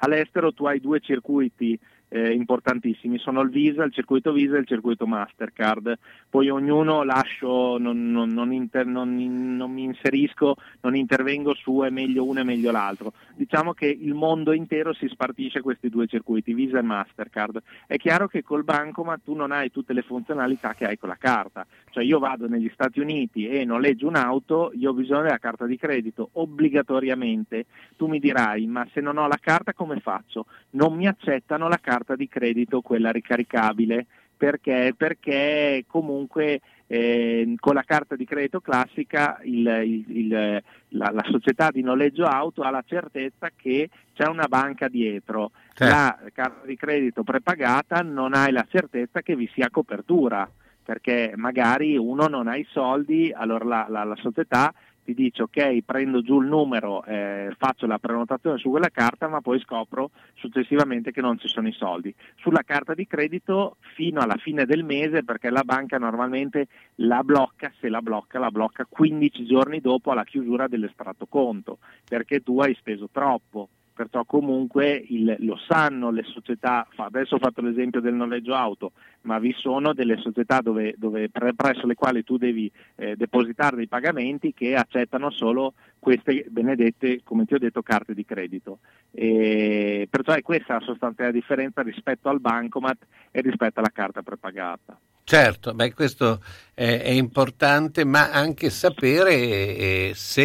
all'estero tu hai due circuiti eh, importantissimi, sono il Visa, il circuito Visa e il circuito Mastercard. Poi ognuno lascio, non, non, non, inter, non, non mi inserisco, non intervengo su è meglio uno e meglio l'altro. Diciamo che il mondo intero si spartisce questi due circuiti, Visa e Mastercard. È chiaro che col bancomat tu non hai tutte le funzionalità che hai con la carta. Cioè io vado negli Stati Uniti e noleggio un'auto, io ho bisogno della carta di credito obbligatoriamente. Tu mi dirai, ma se non ho la carta come faccio? Non mi accettano la carta di credito, quella ricaricabile, perché perché comunque eh, con la carta di credito classica il, il, il, la, la società di noleggio auto ha la certezza che c'è una banca dietro. Certo. La carta di credito prepagata non hai la certezza che vi sia copertura, perché magari uno non ha i soldi, allora la, la, la società ti dice ok, prendo giù il numero, eh, faccio la prenotazione su quella carta, ma poi scopro successivamente che non ci sono i soldi. Sulla carta di credito fino alla fine del mese, perché la banca normalmente la blocca, se la blocca, la blocca quindici giorni dopo alla chiusura dell'estratto conto, perché tu hai speso troppo. Perciò comunque il, lo sanno le società, adesso ho fatto l'esempio del noleggio auto, ma vi sono delle società dove, dove presso le quali tu devi eh, depositare dei pagamenti che accettano solo queste benedette, come ti ho detto, carte di credito. E perciò è questa la sostanziale differenza rispetto al bancomat e rispetto alla carta prepagata. Certo, beh, questo è, è importante, ma anche sapere eh, se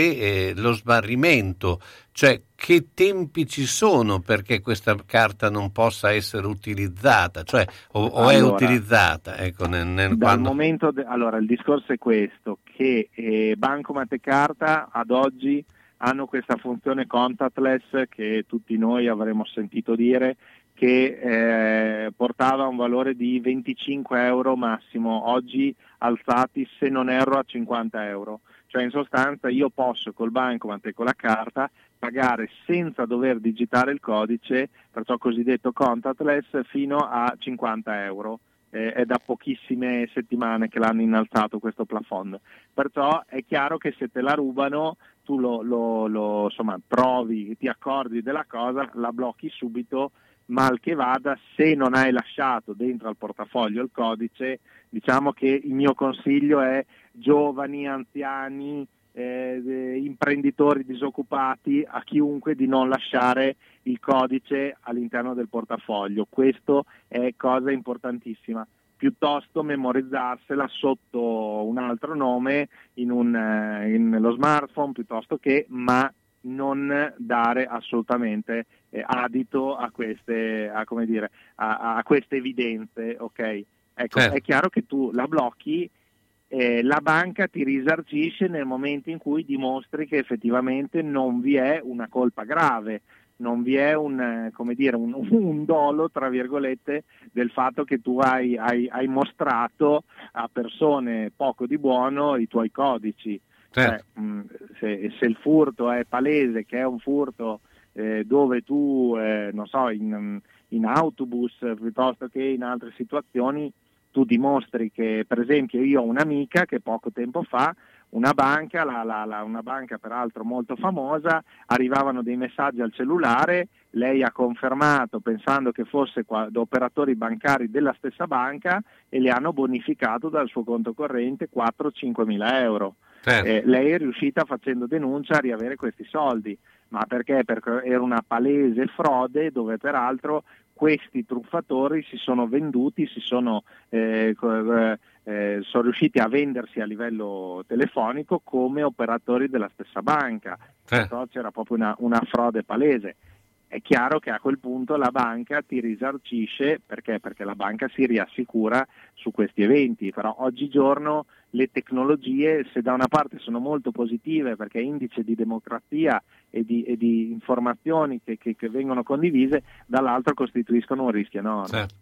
eh, lo sbarrimento, cioè che tempi ci sono perché questa carta non possa essere utilizzata, cioè o, o allora, è utilizzata. Ecco, nel, nel dal quando... momento de... Allora, il discorso è questo, che eh, bancomat e carta ad oggi hanno questa funzione contactless che tutti noi avremo sentito dire, che eh, portava un valore di venticinque euro massimo, oggi alzati se non erro a cinquanta euro. Cioè in sostanza io posso col bancomat e con la carta pagare senza dover digitare il codice, perciò cosiddetto contactless, fino a cinquanta euro. Eh, è da pochissime settimane che l'hanno innalzato questo plafond. Perciò è chiaro che se te la rubano tu lo, lo, lo insomma provi, ti accordi della cosa, la blocchi subito. Mal che vada, se non hai lasciato dentro al portafoglio il codice, diciamo che il mio consiglio è giovani, anziani, eh, imprenditori disoccupati, a chiunque di non lasciare il codice all'interno del portafoglio. Questo è cosa importantissima. Piuttosto memorizzarsela sotto un altro nome in un, in, nello smartphone, piuttosto che, ma non dare assolutamente eh, adito a queste a come dire a, a queste evidenze, ok? Ecco, certo. È chiaro che tu la blocchi, eh, la banca ti risarcisce nel momento in cui dimostri che effettivamente non vi è una colpa grave, non vi è un come dire un, un dolo tra virgolette del fatto che tu hai, hai, hai mostrato a persone poco di buono i tuoi codici. Certo. Cioè, se, se il furto è palese, che è un furto eh, dove tu, eh, non so, in, in autobus piuttosto che in altre situazioni, tu dimostri che, per esempio, io ho un'amica che poco tempo fa, una banca, la, la, la, una banca peraltro molto famosa, arrivavano dei messaggi al cellulare, lei ha confermato pensando che fosse qua, operatori bancari della stessa banca, e le hanno bonificato dal suo conto corrente quattro cinque mila euro. Certo. Eh, lei è riuscita facendo denuncia a riavere questi soldi, ma perché? Perché era una palese frode dove peraltro questi truffatori si sono venduti, si sono, eh, eh, sono riusciti a vendersi a livello telefonico come operatori della stessa banca, certo. C'era proprio una, una frode palese. È chiaro che a quel punto la banca ti risarcisce, perché? Perché la banca si riassicura su questi eventi, però oggigiorno le tecnologie, se da una parte sono molto positive perché indice di democrazia e di, e di informazioni che, che, che vengono condivise, dall'altro costituiscono un rischio enorme. Certo.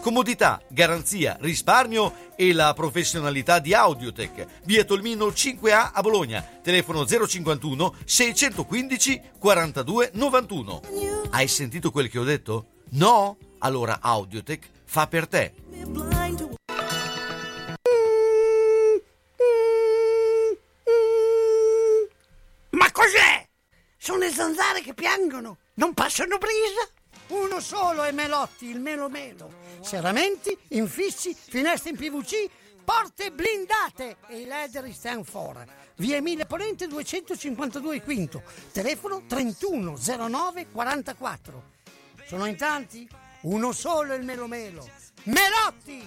Comodità, garanzia, risparmio e la professionalità di Audiotech. Via Tolmino cinque A a Bologna. Telefono zero cinquantuno seicentoquindici quarantadue novantuno. Hai sentito quel che ho detto? No? Allora Audiotech fa per te. Ma cos'è? Sono le zanzare che piangono, non passano brisa. Uno solo è Melotti, il Melo Melo. Serramenti, infissi, finestre in P V C, porte blindate e i leder stand for. Via Emile Ponente duecentocinquantadue Quinto, telefono trentuno zero nove quarantaquattro. Sono in tanti? Uno solo è il Melo Melo. Melotti!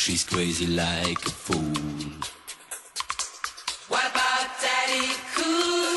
She's crazy like a fool. What about Daddy Cool?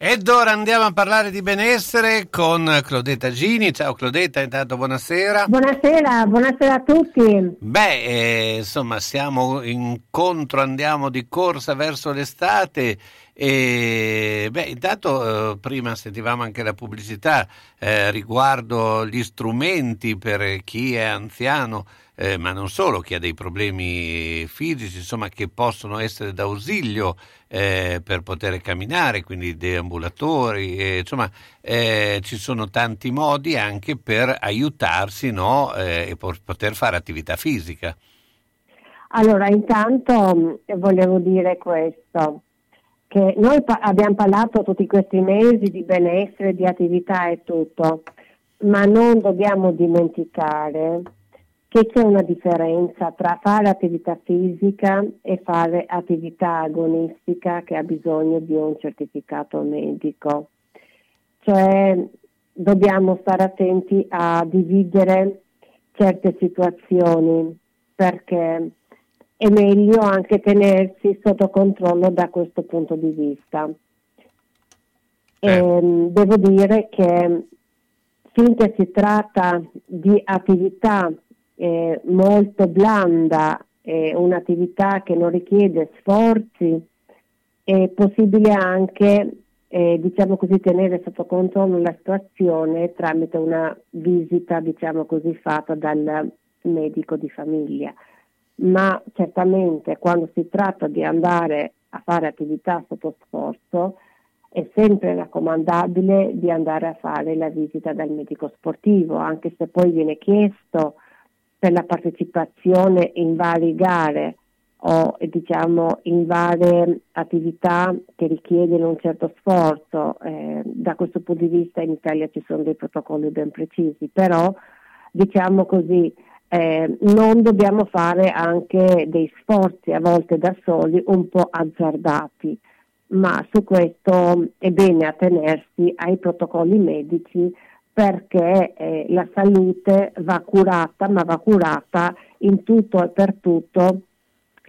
Ed ora andiamo a parlare di benessere con Claudetta Gini. Ciao Claudetta, intanto buonasera. Buonasera, buonasera a tutti. Beh, eh, insomma, siamo incontro, andiamo di corsa verso l'estate. E beh, intanto eh, prima sentivamo anche la pubblicità eh, riguardo gli strumenti per chi è anziano, eh, ma non solo, chi ha dei problemi fisici, insomma, che possono essere d'ausilio Eh, per poter camminare, quindi deambulatori, eh, insomma eh, ci sono tanti modi anche per aiutarsi, no? eh, e per poter fare attività fisica. Allora, intanto volevo dire questo, che noi pa- abbiamo parlato tutti questi mesi di benessere, di attività e tutto, ma non dobbiamo dimenticare che c'è una differenza tra fare attività fisica e fare attività agonistica che ha bisogno di un certificato medico. Cioè dobbiamo stare attenti a dividere certe situazioni, perché è meglio anche tenersi sotto controllo da questo punto di vista. Ehm, devo dire che finché si tratta di attività Eh, molto blanda, eh, un'attività che non richiede sforzi, è possibile anche eh, diciamo così tenere sotto controllo la situazione tramite una visita diciamo così fatta dal medico di famiglia, ma certamente quando si tratta di andare a fare attività sotto sforzo è sempre raccomandabile di andare a fare la visita dal medico sportivo, anche se poi viene chiesto per la partecipazione in varie gare o diciamo in varie attività che richiedono un certo sforzo. Eh, da questo punto di vista in Italia ci sono dei protocolli ben precisi, però diciamo così eh, non dobbiamo fare anche dei sforzi a volte da soli un po' azzardati, ma su questo è bene attenersi ai protocolli medici, perché eh, la salute va curata, ma va curata in tutto e per tutto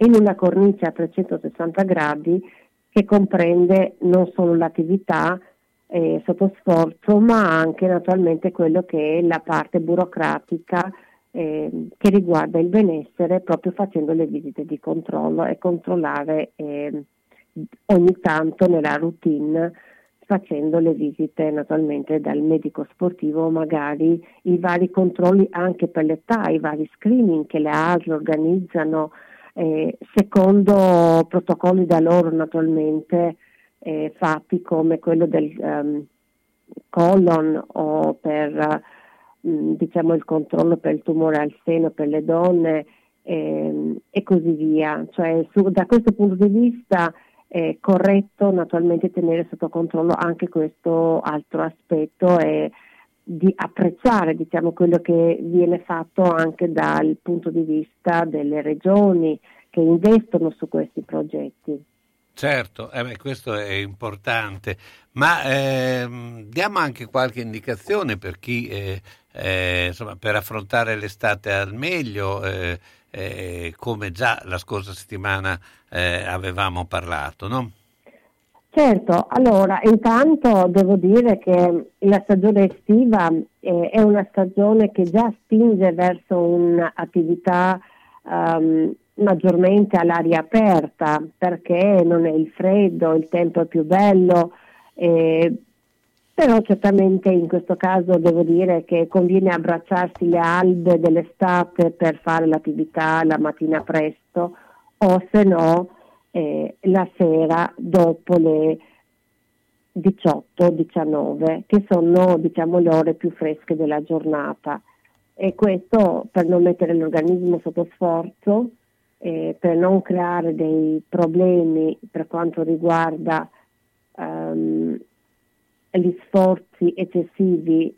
in una cornice a trecentosessanta gradi che comprende non solo l'attività eh, sotto sforzo, ma anche naturalmente quello che è la parte burocratica eh, che riguarda il benessere, proprio facendo le visite di controllo e controllare eh, ogni tanto nella routine, facendo le visite naturalmente dal medico sportivo, magari i vari controlli anche per l'età, i vari screening che le A S L organizzano eh, secondo protocolli da loro naturalmente eh, fatti, come quello del um, colon o per uh, diciamo il controllo per il tumore al seno per le donne eh, e così via. Cioè su, da questo punto di vista è corretto naturalmente tenere sotto controllo anche questo altro aspetto e di apprezzare diciamo quello che viene fatto anche dal punto di vista delle regioni che investono su questi progetti. Certo, eh beh, questo è importante, ma ehm, diamo anche qualche indicazione per chi eh, eh, insomma, per affrontare l'estate al meglio, eh, Eh, come già la scorsa settimana eh, avevamo parlato, no? Certo, allora intanto devo dire che la stagione estiva eh, è una stagione che già spinge verso un'attività ehm, maggiormente all'aria aperta, perché non è il freddo, il tempo è più bello, eh, però certamente in questo caso devo dire che conviene abbracciarsi le albe dell'estate per fare l'attività la mattina presto, o se no eh, la sera dopo le diciotto diciannove, che sono diciamo le ore più fresche della giornata, e questo per non mettere l'organismo sotto sforzo, eh, per non creare dei problemi per quanto riguarda um, gli sforzi eccessivi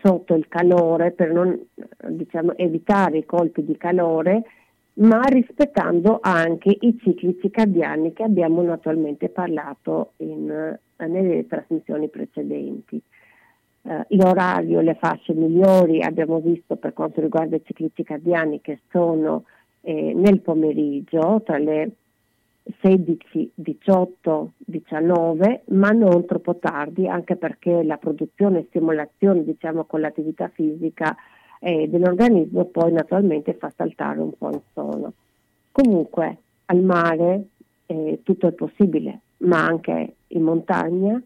sotto il calore, per non diciamo evitare i colpi di calore, ma rispettando anche i cicli circadiani che abbiamo naturalmente parlato in, nelle trasmissioni precedenti. Eh, l'orario, le fasce migliori abbiamo visto per quanto riguarda i cicli circadiani che sono eh, nel pomeriggio tra le sedici, diciotto, diciannove, ma non troppo tardi, anche perché la produzione e stimolazione diciamo con l'attività fisica eh, dell'organismo poi naturalmente fa saltare un po' il sonno. Comunque al mare eh, tutto è possibile, ma anche in montagna,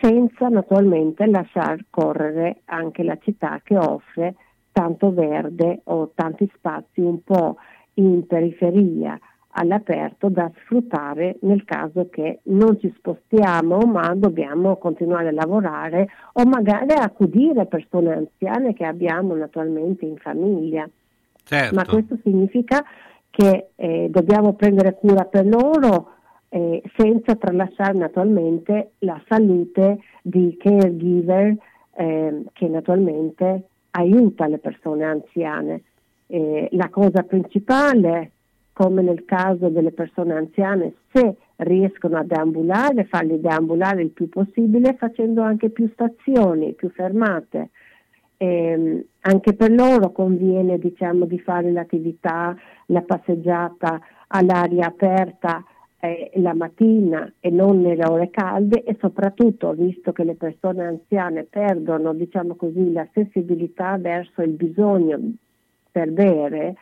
senza naturalmente lasciar correre anche la città che offre tanto verde o tanti spazi un po' in periferia all'aperto da sfruttare nel caso che non ci spostiamo, ma dobbiamo continuare a lavorare o magari accudire persone anziane che abbiamo naturalmente in famiglia. Certo. Ma questo significa che eh, dobbiamo prendere cura per loro eh, senza tralasciare naturalmente la salute di caregiver eh, che naturalmente aiuta le persone anziane. Eh, la cosa principale, come nel caso delle persone anziane, se riescono a deambulare, farli deambulare il più possibile, facendo anche più stazioni, più fermate. E anche per loro conviene diciamo di fare l'attività, la passeggiata all'aria aperta eh, la mattina e non nelle ore calde, e soprattutto, visto che le persone anziane perdono diciamo così la sensibilità verso il bisogno per bere,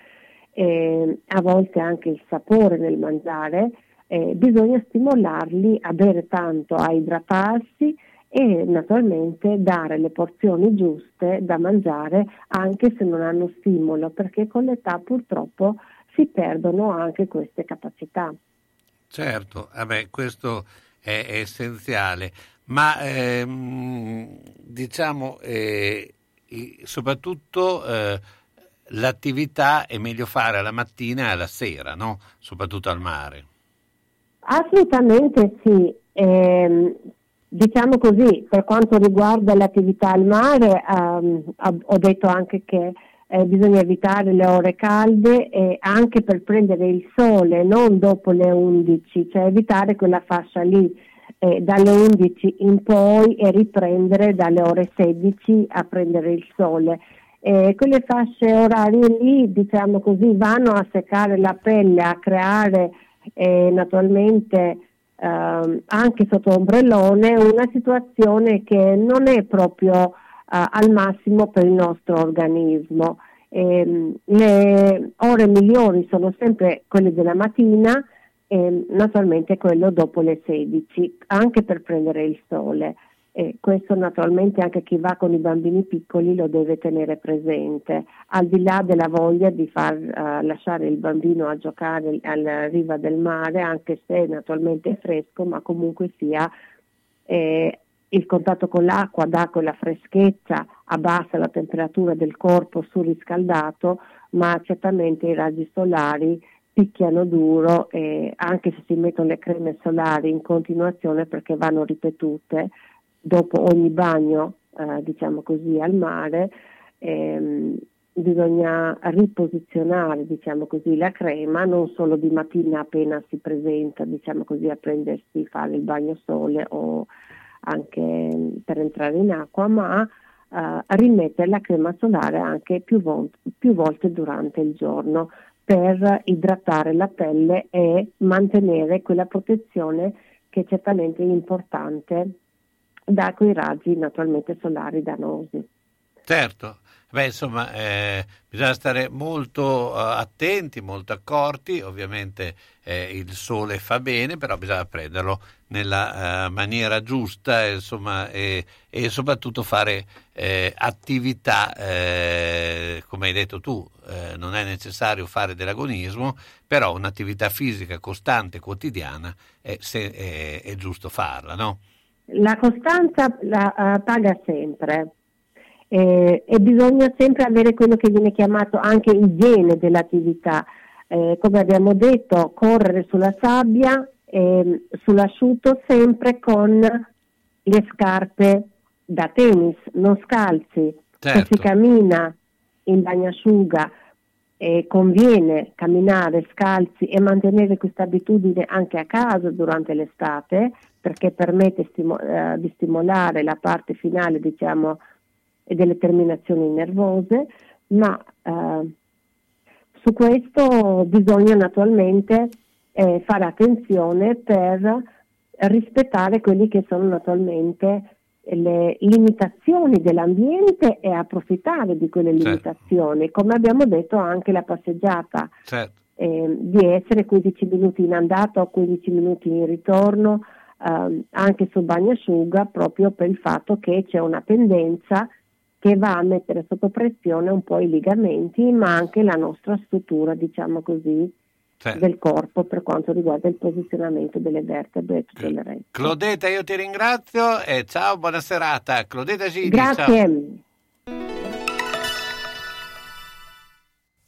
Eh, a volte anche il sapore nel mangiare, eh, bisogna stimolarli a bere tanto, a idratarsi e naturalmente dare le porzioni giuste da mangiare anche se non hanno stimolo, perché con l'età purtroppo si perdono anche queste capacità. Certo, vabbè, questo è essenziale, ma ehm, diciamo eh, soprattutto eh, l'attività è meglio fare alla mattina e alla sera, no? Soprattutto al mare. Assolutamente sì, eh, diciamo così, per quanto riguarda l'attività al mare ehm, ho detto anche che Eh, bisogna evitare le ore calde eh, anche per prendere il sole, non dopo le undici, cioè evitare quella fascia lì eh, dalle undici in poi e riprendere dalle ore sedici a prendere il sole. Eh, quelle fasce orarie lì, diciamo così, vanno a seccare la pelle, a creare eh, naturalmente eh, anche sotto ombrellone una situazione che non è proprio Uh, al massimo per il nostro organismo. Eh, le ore migliori sono sempre quelle della mattina e naturalmente quello dopo le sedici, anche per prendere il sole. Eh, questo naturalmente anche chi va con i bambini piccoli lo deve tenere presente, al di là della voglia di far uh, lasciare il bambino a giocare alla riva del mare, anche se naturalmente è fresco, ma comunque sia eh, il contatto con l'acqua dà quella freschezza, abbassa la temperatura del corpo surriscaldato, ma certamente i raggi solari picchiano duro, eh, anche se si mettono le creme solari in continuazione perché vanno ripetute dopo ogni bagno, eh, diciamo così, al mare, ehm, bisogna riposizionare, diciamo così, la crema non solo di mattina appena si presenta, diciamo così, a prendersi, fare il bagno sole o anche per entrare in acqua, ma eh, rimettere la crema solare anche più, vo- più volte durante il giorno per idratare la pelle e mantenere quella protezione che certamente è importante da quei raggi naturalmente solari dannosi. Certo, beh, insomma eh, bisogna stare molto eh, attenti, molto accorti, ovviamente eh, il sole fa bene, però bisogna prenderlo nella eh, maniera giusta, insomma, e, e soprattutto fare eh, attività, eh, come hai detto tu, eh, non è necessario fare dell'agonismo, però un'attività fisica costante, quotidiana, è, se, è, è giusto farla, no? La costanza la uh, paga sempre. Eh, e bisogna sempre avere quello che viene chiamato anche igiene dell'attività, eh, come abbiamo detto, correre sulla sabbia, eh, sull'asciutto, sempre con le scarpe da tennis, non scalzi. Certo. Se si cammina in bagnasciuga eh, conviene camminare scalzi e mantenere questa abitudine anche a casa durante l'estate, perché permette stimo- eh, di stimolare la parte finale, diciamo, e delle terminazioni nervose, ma eh, su questo bisogna naturalmente eh, fare attenzione per rispettare quelli che sono naturalmente le limitazioni dell'ambiente e approfittare di quelle limitazioni. Certo. Come abbiamo detto, anche la passeggiata, certo, eh, di essere quindici minuti in andata o quindici minuti in ritorno, eh, anche su bagnasciuga, proprio per il fatto che c'è una pendenza che va a mettere sotto pressione un po' i ligamenti, ma anche la nostra struttura, diciamo così, certo, del corpo per quanto riguarda il posizionamento delle vertebre e tutte le reti. Claudeta, io ti ringrazio e ciao, buona serata. Claudeta Gini, grazie. Ciao.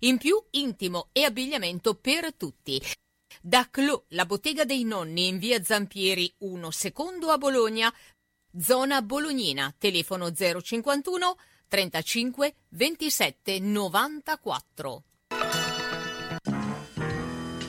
In più intimo e abbigliamento per tutti. Da Clou, la bottega dei nonni, in via Zampieri uno secondo a Bologna, zona Bolognina, telefono zero cinquantuno trentacinque ventisette novantaquattro.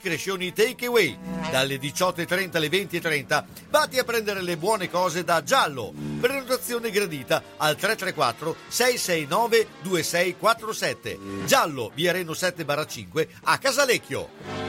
crescioni takeaway. Dalle diciotto e trenta alle venti e trenta vatti a prendere le buone cose da Giallo. Prenotazione gradita al tre tre quattro sei sei nove due sei quattro sette. Giallo, via Reno sette barra cinque a Casalecchio.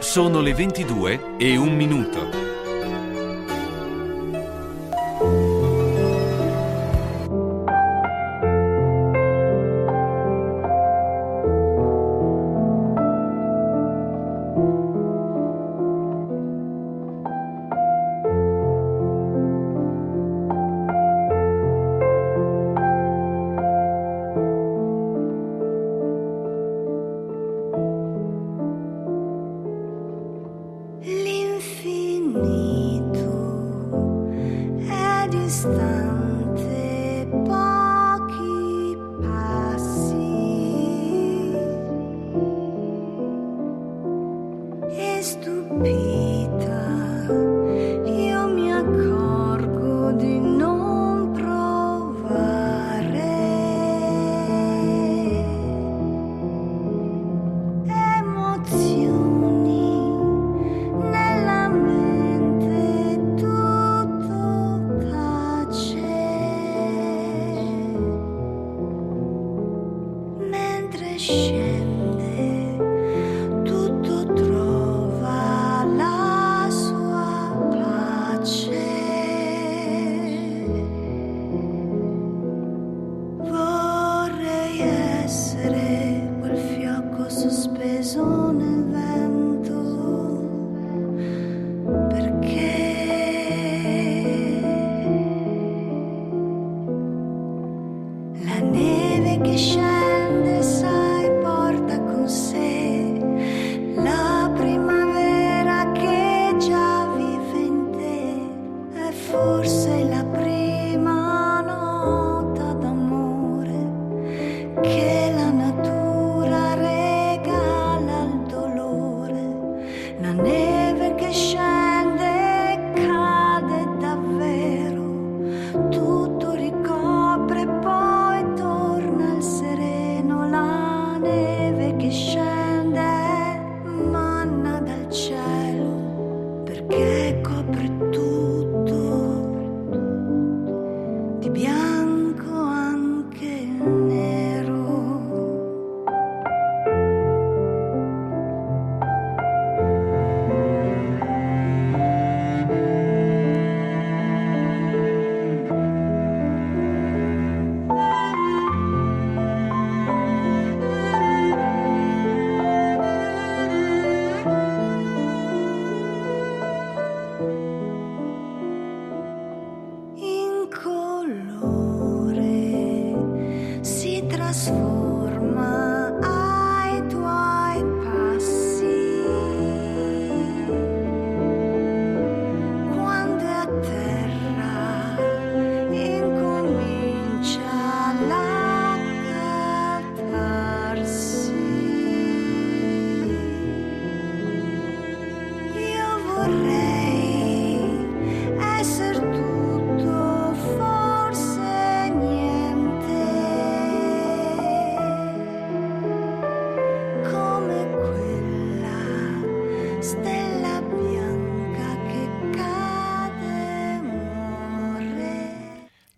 Sono le ventidue e un minuto. Tutto ricopre e poi torna al sereno.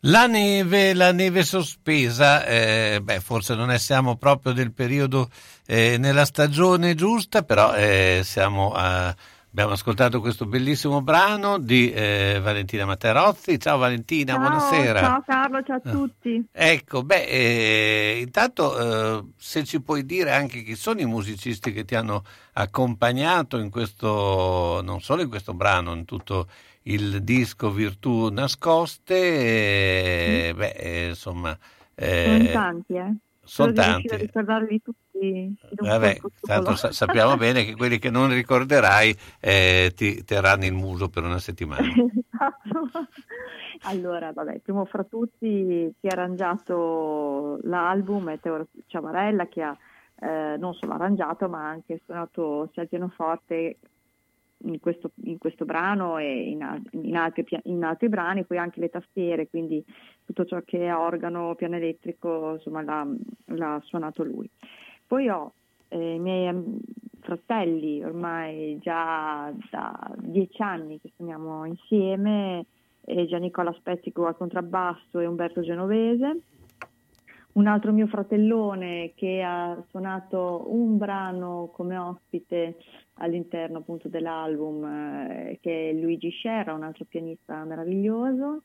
La neve, la neve sospesa, eh, beh, forse non è, siamo proprio del periodo eh, nella stagione giusta, però eh, siamo a, abbiamo ascoltato questo bellissimo brano di eh, Valentina Materozzi. Ciao Valentina, ciao, buonasera. Ciao Carlo, ciao a tutti. Ecco, beh, eh, intanto eh, se ci puoi dire anche chi sono i musicisti che ti hanno accompagnato in questo, non solo in questo brano, in tutto il disco Virtù Nascoste, eh, beh, insomma, eh, sono tanti, eh? Sono tanti. Devo ricordarli tutti. Vabbè, tanto sa- sappiamo bene che quelli che non ricorderai eh, ti terranno il muso per una settimana. Esatto. Allora, vabbè, primo fra tutti chi ha arrangiato l'album è Teo Ciavarella, che ha eh, non solo arrangiato ma anche suonato sia il pianoforte in questo, in questo brano e in, in, altri, in altri brani, poi anche le tastiere, quindi tutto ciò che è organo, piano elettrico, insomma l'ha, l'ha suonato lui. Poi ho eh, i miei fratelli, ormai già da dieci anni che suoniamo insieme, eh, Gian Nicola Spezzico al contrabbasso e Umberto Genovese. Un altro mio fratellone che ha suonato un brano come ospite all'interno appunto dell'album, eh, che è Luigi Scerra, un altro pianista meraviglioso.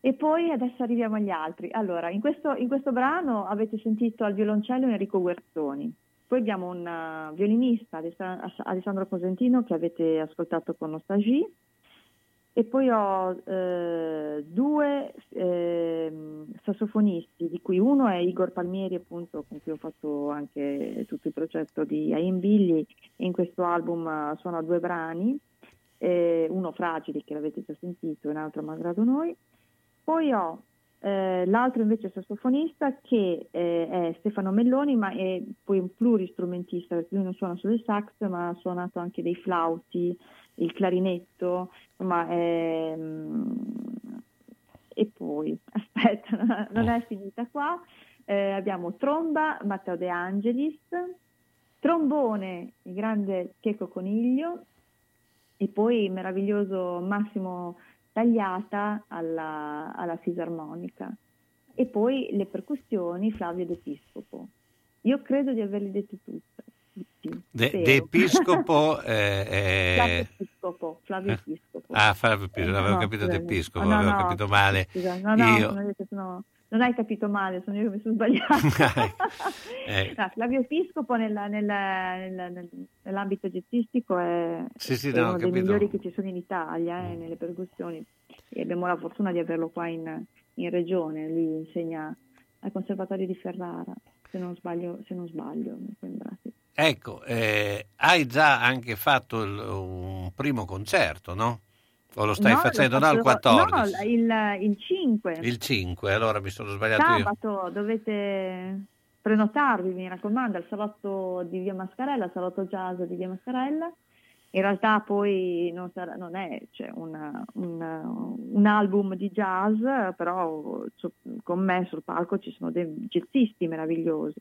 E poi adesso arriviamo agli altri. Allora, in questo, in questo brano avete sentito al violoncello Enrico Guerzoni, poi abbiamo un violinista, Alessandro Cosentino, che avete ascoltato con Nostalgie, e poi ho eh, due eh, sassofonisti, di cui uno è Igor Palmieri, appunto, con cui ho fatto anche tutto il progetto di Aim Billy, e in questo album suona due brani, eh, uno Fragili, che l'avete già sentito, e un altro Malgrado Noi. Poi ho eh, l'altro invece sassofonista, che eh, è Stefano Melloni, ma è poi un pluristrumentista, perché lui non suona solo il sax ma ha suonato anche dei flauti, il clarinetto, insomma, ehm... e poi, aspetta, non è finita qua, eh, abbiamo tromba, Matteo De Angelis, trombone, il grande Checo Coniglio, e poi il meraviglioso Massimo Tagliata alla, alla fisarmonica, e poi le percussioni, Flavio D'Episcopo. Io credo di averli detti tutti. De, D'Episcopo eh, eh... Flavio Episcopo Flavio Episcopo ah Flavio Episcopo avevo no, capito no, D'Episcopo no, avevo no, capito male scusa, no, no, io... non, detto, no, non hai capito male, sono io che mi sono sbagliata. eh. No, Flavio Episcopo nella, nella, nella, nell'ambito jazzistico è, sì, sì, è no, uno dei migliori che ci sono in Italia, eh, nelle percussioni, e abbiamo la fortuna di averlo qua in, in regione. Lui insegna al Conservatorio di Ferrara, se non sbaglio, se non sbaglio mi sembra, sì. Ecco, eh, hai già anche fatto il, un primo concerto, no? O lo stai no, facendo? Lo faccio, no, il quattordici. No, il, il cinque. Il cinque, allora mi sono sbagliato io. Sabato, dovete prenotarvi, mi raccomando, al salotto di Via Mascarella, salotto jazz di Via Mascarella. In realtà poi non, sarà, non è cioè una, una, un album di jazz, però con me sul palco ci sono dei jazzisti meravigliosi.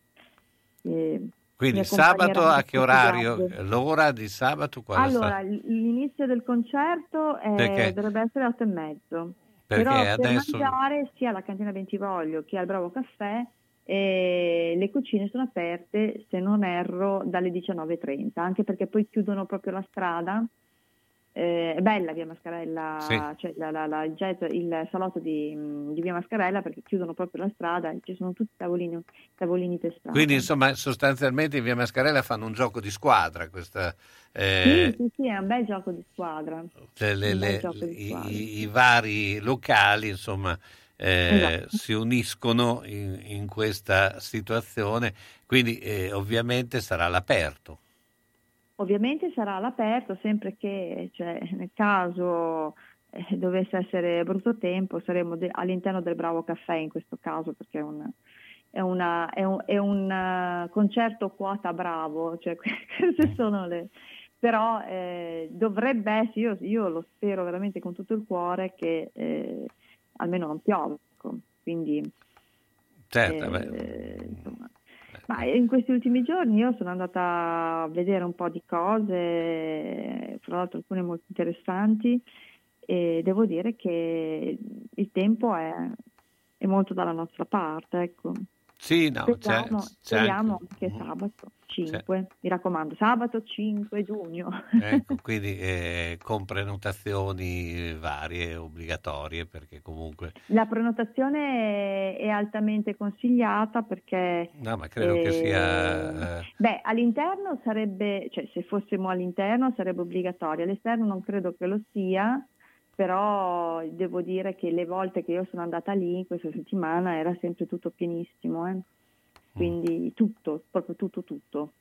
E, quindi sabato a che orario? L'ora di sabato? Allora, sta? L'inizio del concerto è, dovrebbe essere alle otto e mezzo. Perché però per adesso... mangiare sia alla Cantina Bentivoglio che al Bravo Caffè, eh, le cucine sono aperte, se non erro, dalle diciannove e trenta, anche perché poi chiudono proprio la strada. Eh, è bella Via Mascarella, sì. Cioè la, la, la, il salotto di, di Via Mascarella, perché chiudono proprio la strada e ci sono tutti i tavolini, tavolini testati. Quindi insomma sostanzialmente in Via Mascarella fanno un gioco di squadra, questa, eh... sì, sì, sì, è un bel gioco di squadra, cioè, le, le, gioco le, di squadra. I, i vari locali insomma eh, esatto. si uniscono in, in questa situazione, quindi eh, ovviamente sarà all'aperto. Ovviamente sarà all'aperto, sempre che, cioè, nel caso eh, dovesse essere brutto tempo, saremo de- all'interno del Bravo Caffè in questo caso, perché è un, è una, è un, è un uh, concerto quota Bravo, cioè queste sono le... Però eh, dovrebbe, io, io lo spero veramente con tutto il cuore, che eh, almeno non piove, quindi... Certo, eh, beh. Insomma. Ma in questi ultimi giorni io sono andata a vedere un po' di cose, fra l'altro alcune molto interessanti, e devo dire che il tempo è, è molto dalla nostra parte, ecco. Sì, no, speriamo, c'è, c'è speriamo anche, anche sabato cinque, c'è. Mi raccomando, sabato cinque giugno. Ecco, quindi eh, con prenotazioni varie, obbligatorie, perché comunque... La prenotazione è altamente consigliata perché... No, ma credo eh, che sia... Beh, all'interno sarebbe, cioè se fossimo all'interno sarebbe obbligatoria, all'esterno non credo che lo sia... Però devo dire che le volte che io sono andata lì questa settimana era sempre tutto pienissimo, eh? Quindi tutto, proprio tutto, tutto.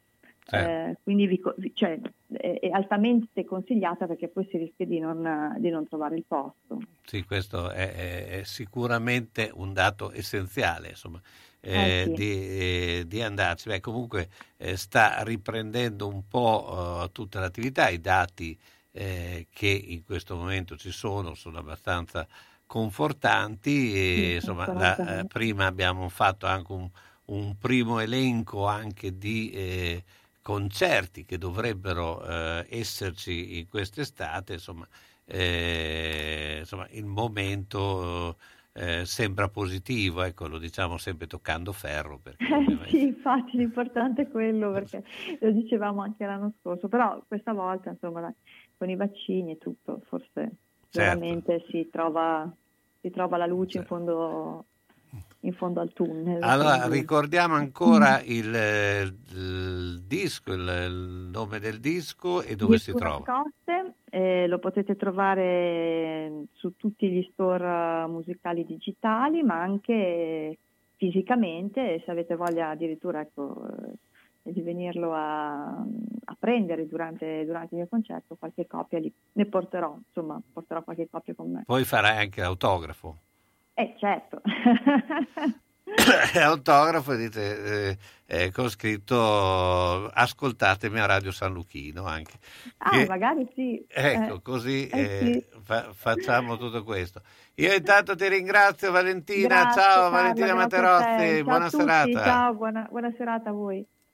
Eh. Eh, quindi vi, cioè, è, è altamente consigliata, perché poi si rischia di non, di non trovare il posto. Sì, questo è, è, è sicuramente un dato essenziale, insomma. Eh, eh, sì. di, eh, di andarci. Beh, comunque eh, sta riprendendo un po' eh, tutta l'attività, i dati Eh, che in questo momento ci sono sono abbastanza confortanti e, insomma, la, eh, prima abbiamo fatto anche un, un primo elenco anche di eh, concerti che dovrebbero eh, esserci in quest'estate, insomma, eh, insomma il momento eh, sembra positivo, ecco, lo diciamo sempre toccando ferro, perché ovviamente... Sì, infatti l'importante è quello, perché lo dicevamo anche l'anno scorso, però questa volta, insomma, dai, con i vaccini e tutto, forse certo. veramente si trova, si trova la luce certo. in fondo, in fondo al tunnel. Allora, quindi... ricordiamo ancora il, il disco, il, il nome del disco e dove disco si trova. Coste, eh, lo potete trovare su tutti gli store musicali digitali, ma anche fisicamente, se avete voglia addirittura, ecco, di venirlo a, a prendere durante, durante il mio concerto, qualche copia lì ne porterò, insomma, porterò qualche copia con me. Poi farai anche l'autografo. Eh, certo. Autografo, dite, eh, eh, con scritto ascoltatemi a Radio San Lucchino anche. Ah, che, magari sì. Ecco, eh, così eh, sì. Fa, facciamo tutto questo. Io intanto ti ringrazio, Valentina. Grazie, ciao Carlo, Valentina Materozzi, buona a serata. Ciao, buona, buona serata a voi.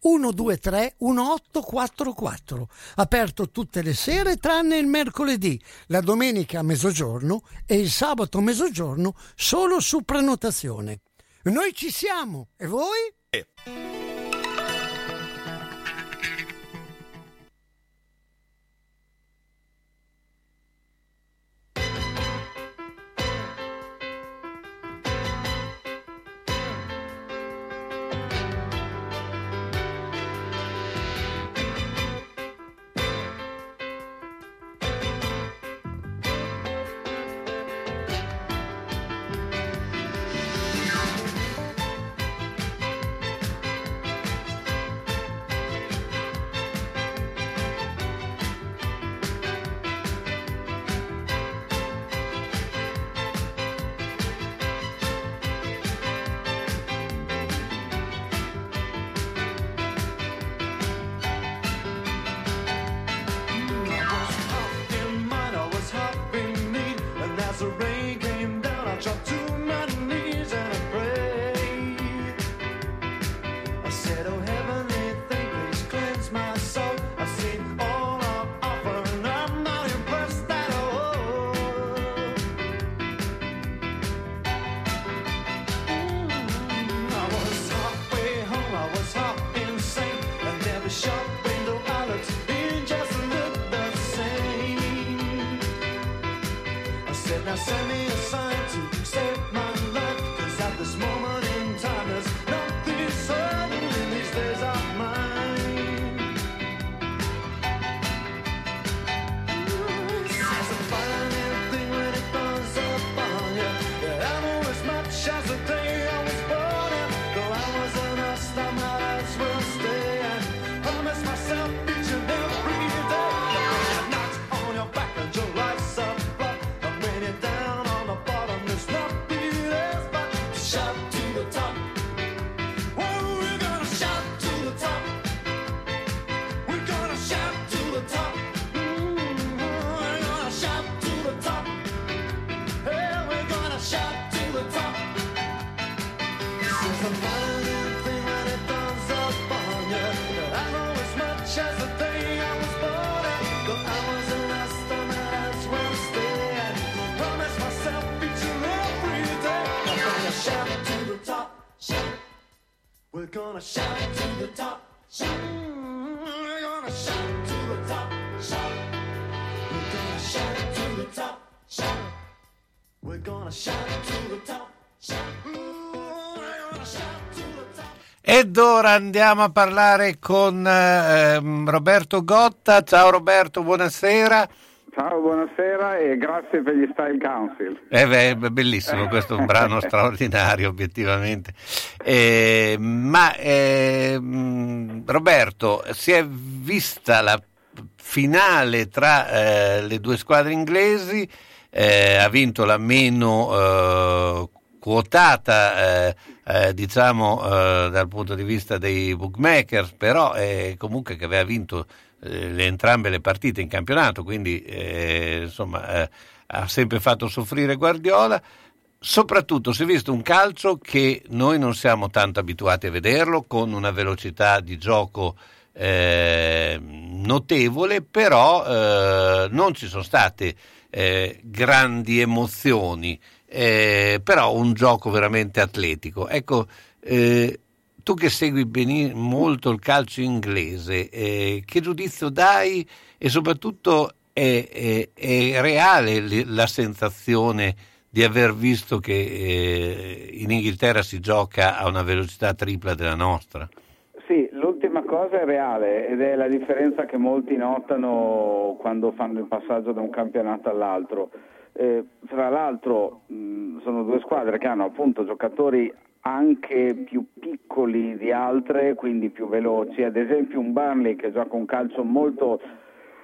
uno due tre uno otto quattro quattro, aperto tutte le sere tranne il mercoledì, la domenica a mezzogiorno e il sabato a mezzogiorno solo su prenotazione. Noi ci siamo, e voi? Eh. Ed ora andiamo a parlare con eh, Roberto Gotta. Ciao Roberto, buonasera. Ciao, buonasera e grazie per gli Style Council. Eh beh, bellissimo, questo è un brano straordinario obiettivamente. Eh, ma eh, Roberto, si è vista la finale tra eh, le due squadre inglesi, eh, ha vinto la meno eh, quotata eh, eh, diciamo eh, dal punto di vista dei bookmakers, però eh, comunque che aveva vinto eh, le, entrambe le partite in campionato, quindi eh, insomma eh, ha sempre fatto soffrire Guardiola. Soprattutto si è visto un calcio che noi non siamo tanto abituati a vederlo, con una velocità di gioco eh, notevole, però eh, non ci sono state eh, grandi emozioni. Eh, però un gioco veramente atletico. Ecco, eh, tu che segui ben, molto il calcio inglese, eh, che giudizio dai? E soprattutto è, è, è reale la sensazione di aver visto che eh, in Inghilterra si gioca a una velocità tripla della nostra? Sì, l'ultima cosa è reale ed è la differenza che molti notano quando fanno il passaggio da un campionato all'altro. Eh, tra l'altro mh, sono due squadre che hanno appunto giocatori anche più piccoli di altre, quindi più veloci. Ad esempio un Burnley che gioca un calcio molto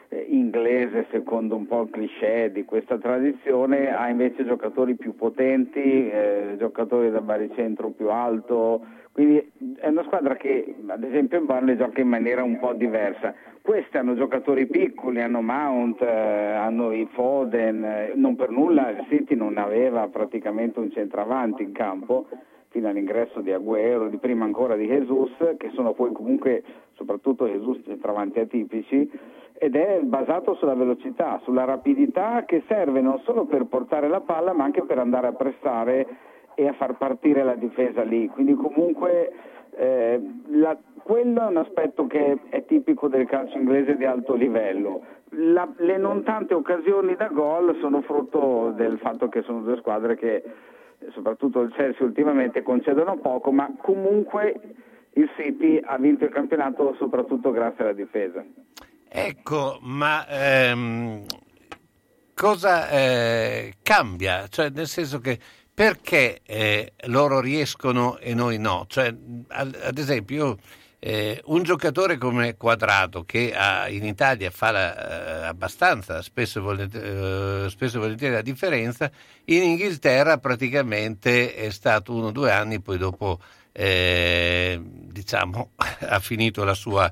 eh, inglese, secondo un po' il cliché di questa tradizione, ha invece giocatori più potenti, eh, giocatori da baricentro più alto. Quindi è una squadra che, ad esempio, in Burnley gioca in maniera un po' diversa. Questi hanno giocatori piccoli, hanno Mount, eh, hanno i Foden, eh, non per nulla il City non aveva praticamente un centravanti in campo, fino all'ingresso di Agüero, di prima ancora di Jesus, che sono poi comunque, soprattutto Jesus, centravanti atipici, ed è basato sulla velocità, sulla rapidità che serve non solo per portare la palla, ma anche per andare a pressare e a far partire la difesa lì. Quindi comunque eh, la, quello è un aspetto che è tipico del calcio inglese di alto livello. La, le non tante occasioni da gol sono frutto del fatto che sono due squadre che, soprattutto il Chelsea ultimamente, concedono poco, ma comunque il City ha vinto il campionato soprattutto grazie alla difesa. Ecco, ma... Ehm, cosa eh, cambia? Cioè, nel senso che Perché eh, loro riescono e noi no? Cioè, ad, ad esempio, eh, un giocatore come Quadrato, che ha, in Italia fa la, eh, abbastanza, spesso e volentieri, eh, spesso e volentieri la differenza, in Inghilterra praticamente è stato uno o due anni, poi dopo eh, diciamo ha finito la sua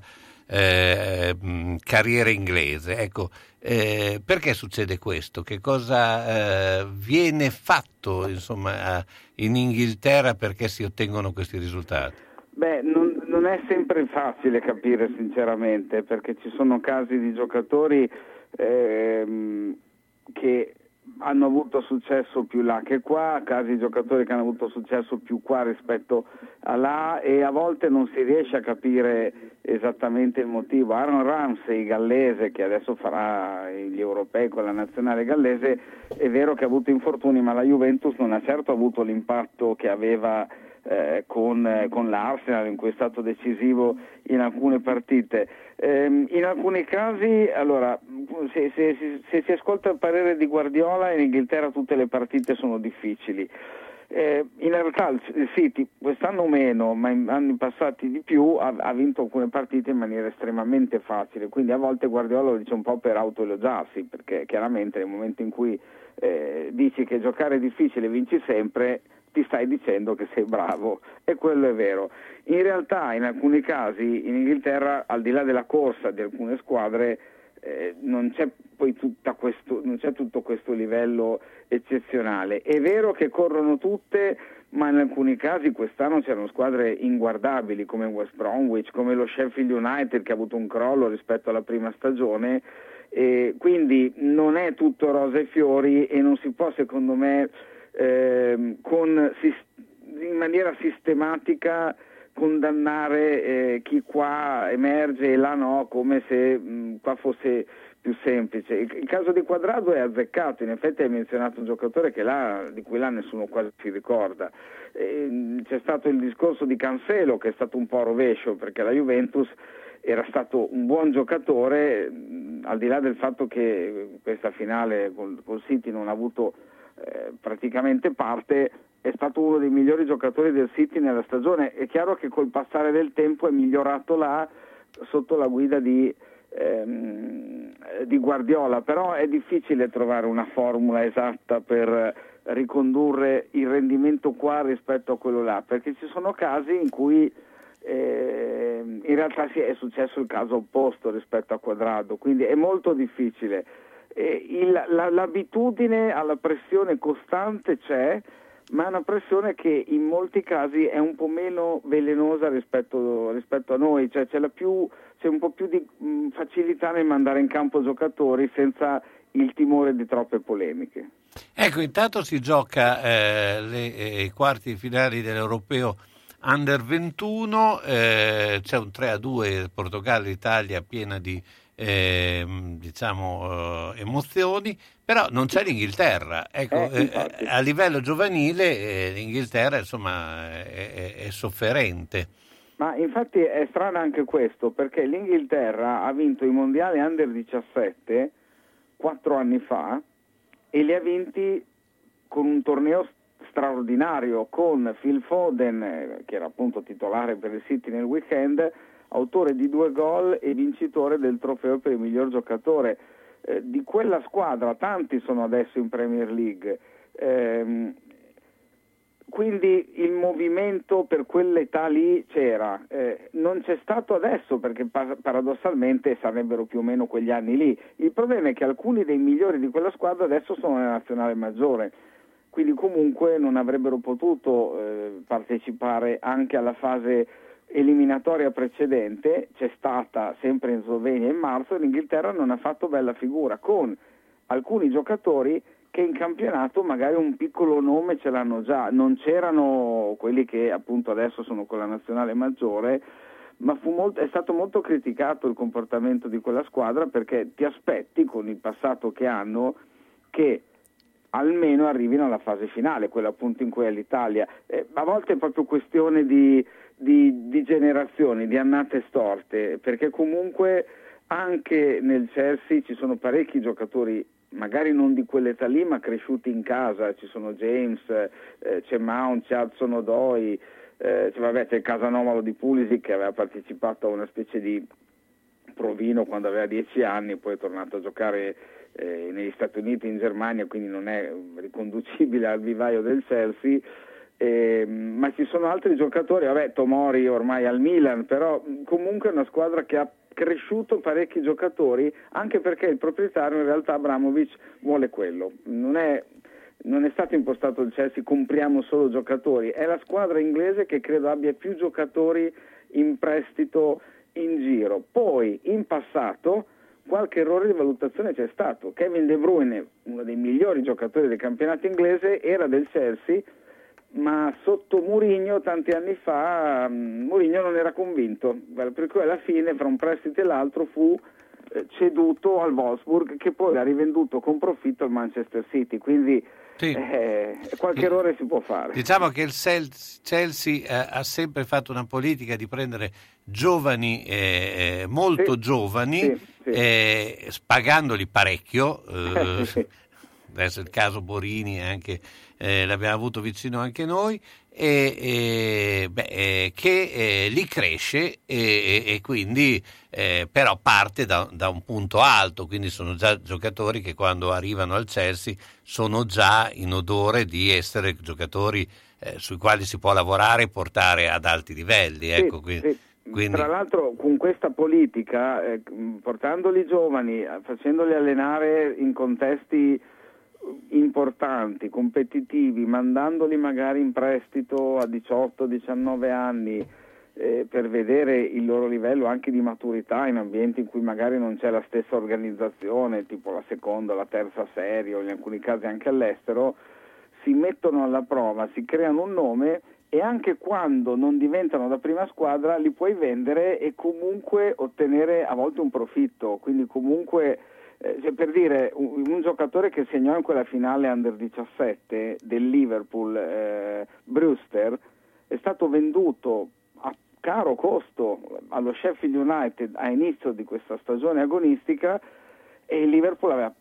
eh, carriera inglese. Ecco. Eh, perché succede questo? Che cosa eh, viene fatto insomma in Inghilterra perché si ottengono questi risultati? Beh, non, non è sempre facile capire sinceramente, perché ci sono casi di giocatori ehm, che hanno avuto successo più là che qua, casi di giocatori che hanno avuto successo più qua rispetto a là, e a volte non si riesce a capire esattamente il motivo. Aaron Ramsey, gallese, che adesso farà gli europei con la nazionale gallese, è vero che ha avuto infortuni, ma la Juventus non ha certo avuto l'impatto che aveva Eh, con, eh, con l'Arsenal, in cui è stato decisivo in alcune partite. Ehm, in alcuni casi, allora, se, se, se, se si ascolta il parere di Guardiola, in Inghilterra tutte le partite sono difficili. Eh, in realtà il City quest'anno meno, ma in anni passati di più, ha, ha vinto alcune partite in maniera estremamente facile, quindi a volte Guardiola lo dice un po' per autoelogiarsi, perché chiaramente nel momento in cui eh, dici che giocare è difficile e vinci sempre, ti stai dicendo che sei bravo, e quello è vero. In realtà in alcuni casi in Inghilterra, al di là della corsa di alcune squadre, eh, non c'è poi tutta questo, non c'è tutto questo livello eccezionale. È vero che corrono tutte, ma in alcuni casi quest'anno c'erano squadre inguardabili come West Bromwich, come lo Sheffield United, che ha avuto un crollo rispetto alla prima stagione, e quindi non è tutto rose e fiori, e non si può, secondo me, Eh, con, in maniera sistematica condannare eh, chi qua emerge e là no, come se mh, qua fosse più semplice. Il, il caso di Quadrado è azzeccato, in effetti hai menzionato un giocatore che là, di cui là nessuno quasi si ricorda. Eh, c'è stato il discorso di Cancelo, che è stato un po' rovescio, perché la Juventus era stato un buon giocatore, mh, al di là del fatto che questa finale col, col City non ha avuto Eh, praticamente parte, è stato uno dei migliori giocatori del City nella stagione. È chiaro che col passare del tempo è migliorato là sotto la guida di, ehm, di Guardiola, però è difficile trovare una formula esatta per ricondurre il rendimento qua rispetto a quello là, perché ci sono casi in cui ehm, in realtà sì, è successo il caso opposto rispetto a Quadrado, quindi è molto difficile. Eh, il, la, l'abitudine alla pressione costante c'è, ma è una pressione che in molti casi è un po' meno velenosa rispetto, rispetto a noi, cioè c'è, la più, c'è un po' più di mh, facilità nel mandare in campo giocatori senza il timore di troppe polemiche. Ecco, intanto si gioca eh, le, eh, i quarti finali dell'Europeo Under ventuno, eh, c'è un tre a due Portogallo-Italia piena di eh, diciamo eh, emozioni, però non c'è l'Inghilterra, ecco, eh, eh, a livello giovanile eh, l'Inghilterra insomma è, è, è sofferente. Ma infatti è strano anche questo, perché l'Inghilterra ha vinto i mondiali under diciassette quattro anni fa e li ha vinti con un torneo straordinario, con Phil Foden, che era appunto titolare per il City nel weekend, autore di due gol e vincitore del trofeo per il miglior giocatore. Eh, di quella squadra tanti sono adesso in Premier League, eh, quindi il movimento per quell'età lì c'era, eh, non c'è stato adesso, perché par- paradossalmente sarebbero più o meno quegli anni lì. Il problema è che alcuni dei migliori di quella squadra adesso sono nella nazionale maggiore, quindi comunque non avrebbero potuto eh, partecipare anche alla fase eliminatoria precedente, c'è stata sempre in Slovenia in marzo, e l'Inghilterra non ha fatto bella figura, con alcuni giocatori che in campionato magari un piccolo nome ce l'hanno già, non c'erano quelli che appunto adesso sono con la nazionale maggiore, ma fu molto, è stato molto criticato il comportamento di quella squadra, perché ti aspetti, con il passato che hanno, che almeno arrivino alla fase finale, quella appunto in cui è l'Italia. Eh, a volte è proprio questione di, di, di generazioni, di annate storte, perché comunque anche nel Chelsea ci sono parecchi giocatori, magari non di quell'età lì, ma cresciuti in casa. Ci sono James, eh, c'è Mount, c'è Hudson-Odoi, eh, cioè, vabbè, c'è il caso anomalo di Pulisic, che aveva partecipato a una specie di provino quando aveva dieci anni, poi è tornato a giocare Eh, negli Stati Uniti, in Germania, quindi non è riconducibile al vivaio del Chelsea, eh, ma ci sono altri giocatori, vabbè, Tomori ormai al Milan, però comunque è una squadra che ha cresciuto parecchi giocatori, anche perché il proprietario in realtà Abramovich vuole quello, non è, non è stato impostato il Chelsea compriamo solo giocatori, è la squadra inglese che credo abbia più giocatori in prestito in giro. Poi in passato qualche errore di valutazione c'è stato. Kevin De Bruyne, uno dei migliori giocatori del campionato inglese, era del Chelsea, ma sotto Mourinho tanti anni fa Mourinho non era convinto, per cui alla fine fra un prestito e l'altro fu ceduto al Wolfsburg, che poi l'ha rivenduto con profitto al Manchester City, quindi sì. eh, qualche errore si può fare. Diciamo che il Chelsea ha sempre fatto una politica di prendere giovani, eh, molto sì. giovani, sì. Sì. Eh, spagandoli parecchio, eh, sì. adesso il caso Borini anche, eh, l'abbiamo avuto vicino anche noi, e, e, beh, eh, che eh, lì cresce e, e, e quindi eh, però parte da, da un punto alto, quindi sono già giocatori che quando arrivano al Chelsea sono già in odore di essere giocatori eh, sui quali si può lavorare e portare ad alti livelli, ecco, sì, quindi sì. Quindi... Tra l'altro con questa politica, eh, portandoli giovani, facendoli allenare in contesti importanti, competitivi, mandandoli magari in prestito a diciotto diciannove anni, eh, per vedere il loro livello anche di maturità in ambienti in cui magari non c'è la stessa organizzazione, tipo la seconda, la terza serie o in alcuni casi anche all'estero, si mettono alla prova, si creano un nome. E anche quando non diventano la prima squadra li puoi vendere e comunque ottenere a volte un profitto, quindi comunque, eh, cioè per dire, un, un giocatore che segnò in quella finale under diciassette del Liverpool, eh, Brewster, è stato venduto a caro costo allo Sheffield United a inizio di questa stagione agonistica, e il Liverpool aveva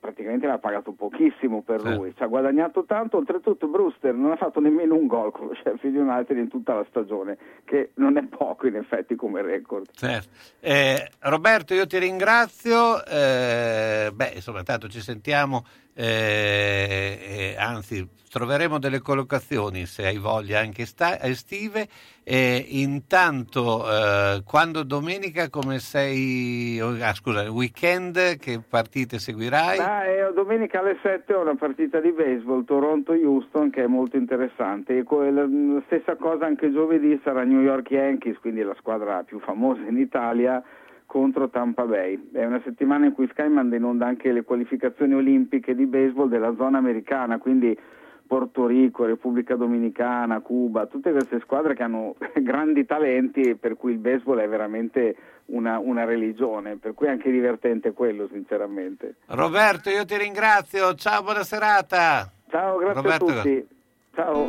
praticamente aveva pagato pochissimo per lui, ci ha guadagnato tanto, oltretutto Brewster non ha fatto nemmeno un gol con lo Sheffield United in tutta la stagione, che non è poco in effetti come record. Certo. Eh, Roberto, io ti ringrazio, eh, beh insomma tanto ci sentiamo, eh, eh, anzi troveremo delle collocazioni se hai voglia anche sta- estive, eh, intanto eh, quando domenica come sei, ah, scusa, weekend che partite seguirai? Ah, eh, domenica alle sette ho una partita di baseball Toronto-Houston che è molto interessante, e co- la stessa cosa anche giovedì sarà New York Yankees, quindi la squadra più famosa in Italia, contro Tampa Bay. È una settimana in cui Sky manda in onda anche le qualificazioni olimpiche di baseball della zona americana, quindi Porto Rico, Repubblica Dominicana, Cuba, tutte queste squadre che hanno grandi talenti, per cui il baseball è veramente una, una religione, per cui è anche divertente quello, sinceramente. Roberto, io ti ringrazio, ciao, buona serata. Ciao, grazie Roberto. A tutti. Ciao.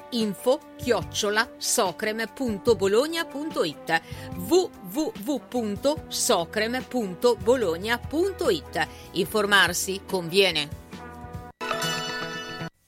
info chiocciola socrem punto bologna punto it, w w w punto socrem punto bologna punto it. Informarsi conviene.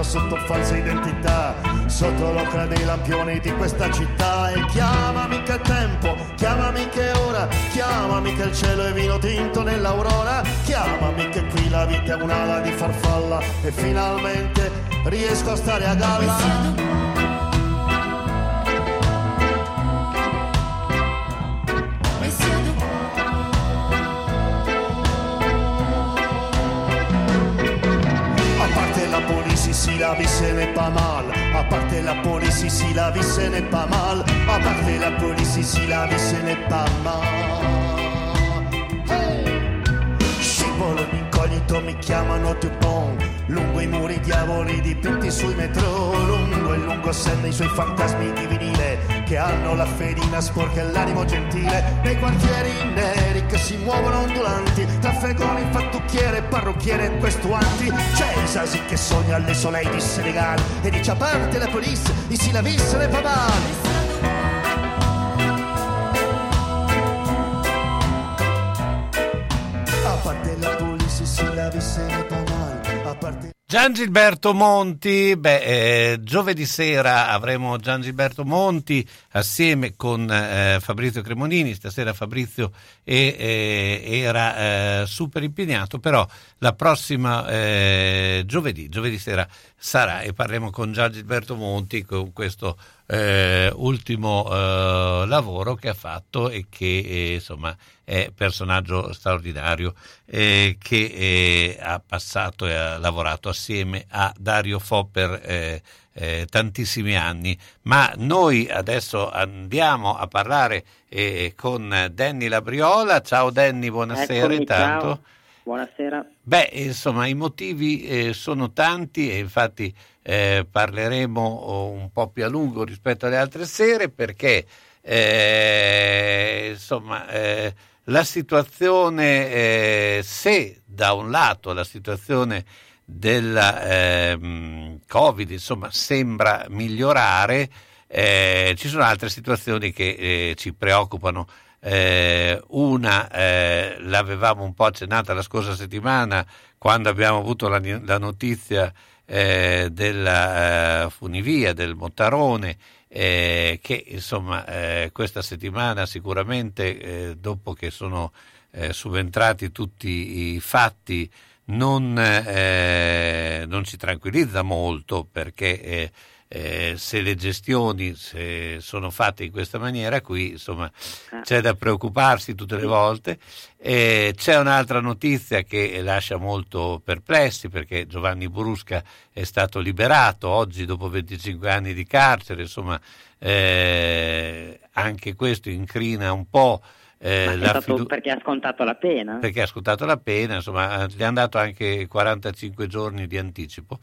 Sotto falsa identità, sotto l'ocra dei lampioni di questa città. E chiamami che è tempo, chiamami che è ora, chiamami che il cielo è vino tinto nell'aurora, chiamami che qui la vita è un'ala di farfalla e finalmente riesco a stare a galla. La vie ce n'est pas mal, à part la police ici la vie ce n'est pas mal, à part la police ici la vie ce n'est pas mal. Hey! Scivolo incognito, mi chiamano Dupont, lungo i muri diavoli dipinti sui metro, lungo il lungo senno i suoi fantasmi di vinile che hanno la fedina sporca e l'animo gentile, nei quartieri neri che si muovono ondulanti tra fregoni, fattucchiere, parrucchiere e questuanti. C'è Isasi che sogna le soleil di Senegal e dice a parte la police, ici la vie ce n'est pas mal. A parte la police, ici la vie ce n'est pas mal, a parte Gian Gilberto Monti, beh, eh, giovedì sera avremo Gian Gilberto Monti assieme con eh, Fabrizio Cremonini. Stasera Fabrizio e, eh, era eh, super impegnato, però la prossima eh, giovedì, giovedì sera sarà, e parleremo con Gian Gilberto Monti con questo eh, ultimo eh, lavoro che ha fatto e che eh, insomma è personaggio straordinario eh, che eh, ha passato e ha lavorato assieme a Dario Fo per eh, eh, tantissimi anni. Ma noi adesso andiamo a parlare eh, con Danny Labriola. Ciao Danny, buonasera. Eccomi, intanto. Ciao. Buonasera. Beh, insomma, i motivi eh, sono tanti e infatti eh, parleremo un po' più a lungo rispetto alle altre sere, perché eh, insomma eh, la situazione, eh, se da un lato la situazione della eh, Covid insomma sembra migliorare, eh, ci sono altre situazioni che eh, ci preoccupano. Eh, una eh, l'avevamo un po' accennata la scorsa settimana quando abbiamo avuto la, la notizia eh, della eh, funivia del Mottarone, eh, che insomma eh, questa settimana sicuramente eh, dopo che sono eh, subentrati tutti i fatti non, eh, non ci tranquillizza molto, perché eh, Eh, se le gestioni se sono fatte in questa maniera qui, insomma, c'è da preoccuparsi tutte le volte. Eh, c'è un'altra notizia che lascia molto perplessi, perché Giovanni Brusca è stato liberato oggi dopo venticinque anni di carcere. Insomma, eh, anche questo incrina un po'. Eh, la fidu- perché ha scontato la pena perché ha scontato la pena insomma gli hanno dato anche quarantacinque giorni di anticipo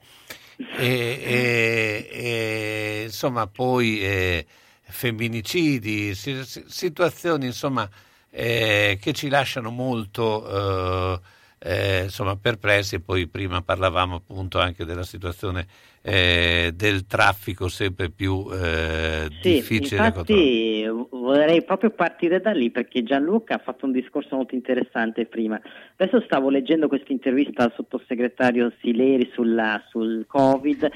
e, e, e insomma poi eh, femminicidi, situazioni insomma eh, che ci lasciano molto eh, eh, insomma perplessi. E poi prima parlavamo appunto anche della situazione Eh, del traffico sempre più eh, sì, difficile. Infatti vorrei proprio partire da lì, perché Gianluca ha fatto un discorso molto interessante prima. Adesso stavo leggendo questa intervista al sottosegretario Sileri sulla, sul Covid.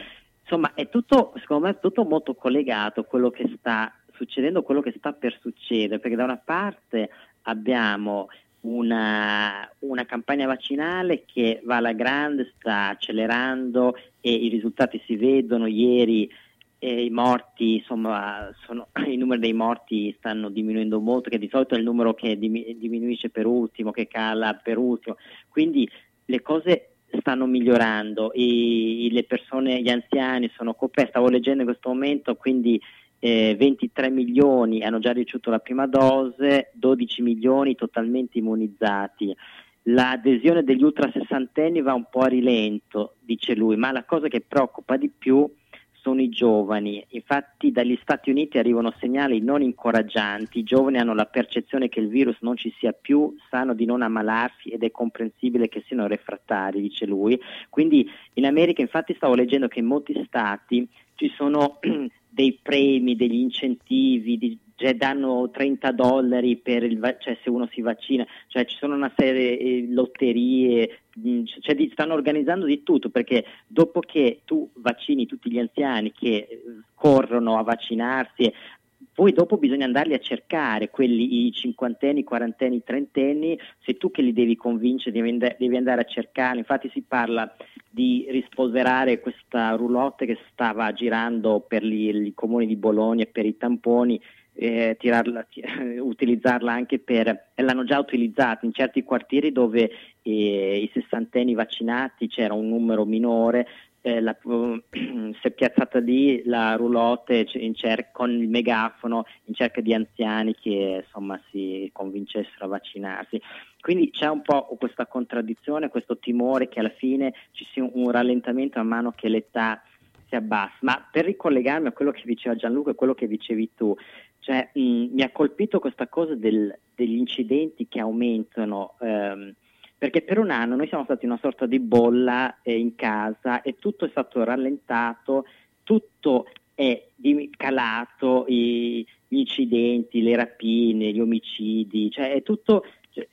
Insomma è tutto, secondo me è tutto molto collegato, quello che sta succedendo, quello che sta per succedere, perché da una parte abbiamo Una, una campagna vaccinale che va alla grande, sta accelerando e i risultati si vedono. Ieri eh, i morti, insomma, sono, il numero dei morti stanno diminuendo molto, che di solito è il numero che diminuisce per ultimo, che cala per ultimo. Quindi le cose stanno migliorando, i, le persone, gli anziani sono coperti. Stavo leggendo in questo momento, quindi Eh, ventitré milioni hanno già ricevuto la prima dose, dodici milioni totalmente immunizzati. L'adesione degli ultra sessantenni va un po' a rilento, dice lui, ma la cosa che preoccupa di più sono i giovani. Infatti dagli Stati Uniti arrivano segnali non incoraggianti, i giovani hanno la percezione che il virus non ci sia più, sanno di non ammalarsi ed è comprensibile che siano refrattari, dice lui. Quindi in America, infatti, stavo leggendo che in molti stati ci sono dei premi, degli incentivi, di, cioè danno trenta dollari per il, cioè se uno si vaccina, cioè ci sono una serie eh, lotterie, mh, cioè di, stanno organizzando di tutto, perché dopo che tu vaccini tutti gli anziani che corrono a vaccinarsi, poi dopo bisogna andarli a cercare, quelli, i cinquantenni, quarantenni, trentenni, sei tu che li devi convincere, devi, and- devi andare a cercarli. Infatti si parla di rispolverare questa roulotte che stava girando per i comuni di Bologna per i tamponi, eh, tirarla, t- utilizzarla anche per, e l'hanno già utilizzata in certi quartieri dove eh, i sessantenni vaccinati c'era un numero minore. Eh, la, si è piazzata lì la roulotte in cer- con il megafono in cerca di anziani che insomma si convincessero a vaccinarsi. Quindi c'è un po' questa contraddizione, questo timore che alla fine ci sia un, un rallentamento man mano che l'età si abbassa. Ma per ricollegarmi a quello che diceva Gianluca e quello che dicevi tu, cioè, mh, mi ha colpito questa cosa del, degli incidenti che aumentano, ehm, perché per un anno noi siamo stati in una sorta di bolla eh, in casa e tutto è stato rallentato, tutto è calato, i, gli incidenti, le rapine, gli omicidi, cioè è tutto, cioè,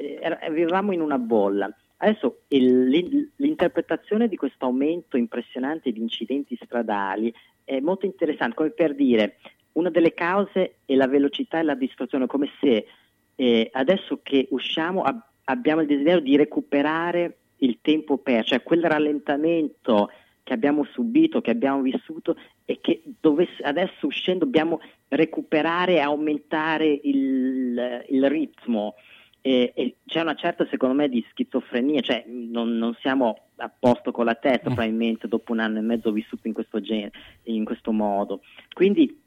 vivevamo in una bolla. Adesso il, l'interpretazione di questo aumento impressionante di incidenti stradali è molto interessante, come per dire, una delle cause è la velocità e la distrazione, come se eh, adesso che usciamo ab- abbiamo il desiderio di recuperare il tempo perso, cioè quel rallentamento che abbiamo subito, che abbiamo vissuto e che dovesse, adesso uscendo dobbiamo recuperare e aumentare il, il ritmo. E, e c'è una certa, secondo me, di schizofrenia, cioè non, non siamo a posto con la testa, probabilmente dopo un anno e mezzo vissuto in questo genere, in questo modo. Quindi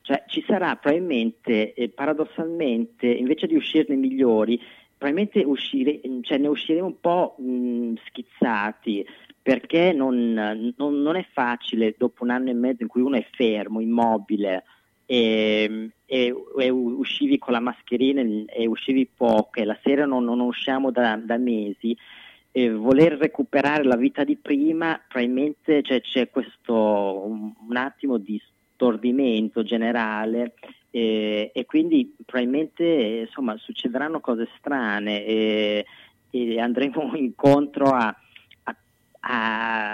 cioè, ci sarà probabilmente, eh, paradossalmente, invece di uscirne migliori, probabilmente uscire, cioè, ne usciremo un po' mh, schizzati, perché non, non, non è facile dopo un anno e mezzo in cui uno è fermo, immobile, E, e, e uscivi con la mascherina e uscivi poco e la sera non, non usciamo da, da mesi, e voler recuperare la vita di prima, probabilmente cioè, c'è questo un, un attimo di stordimento generale e, e quindi probabilmente insomma succederanno cose strane e, e andremo incontro a a,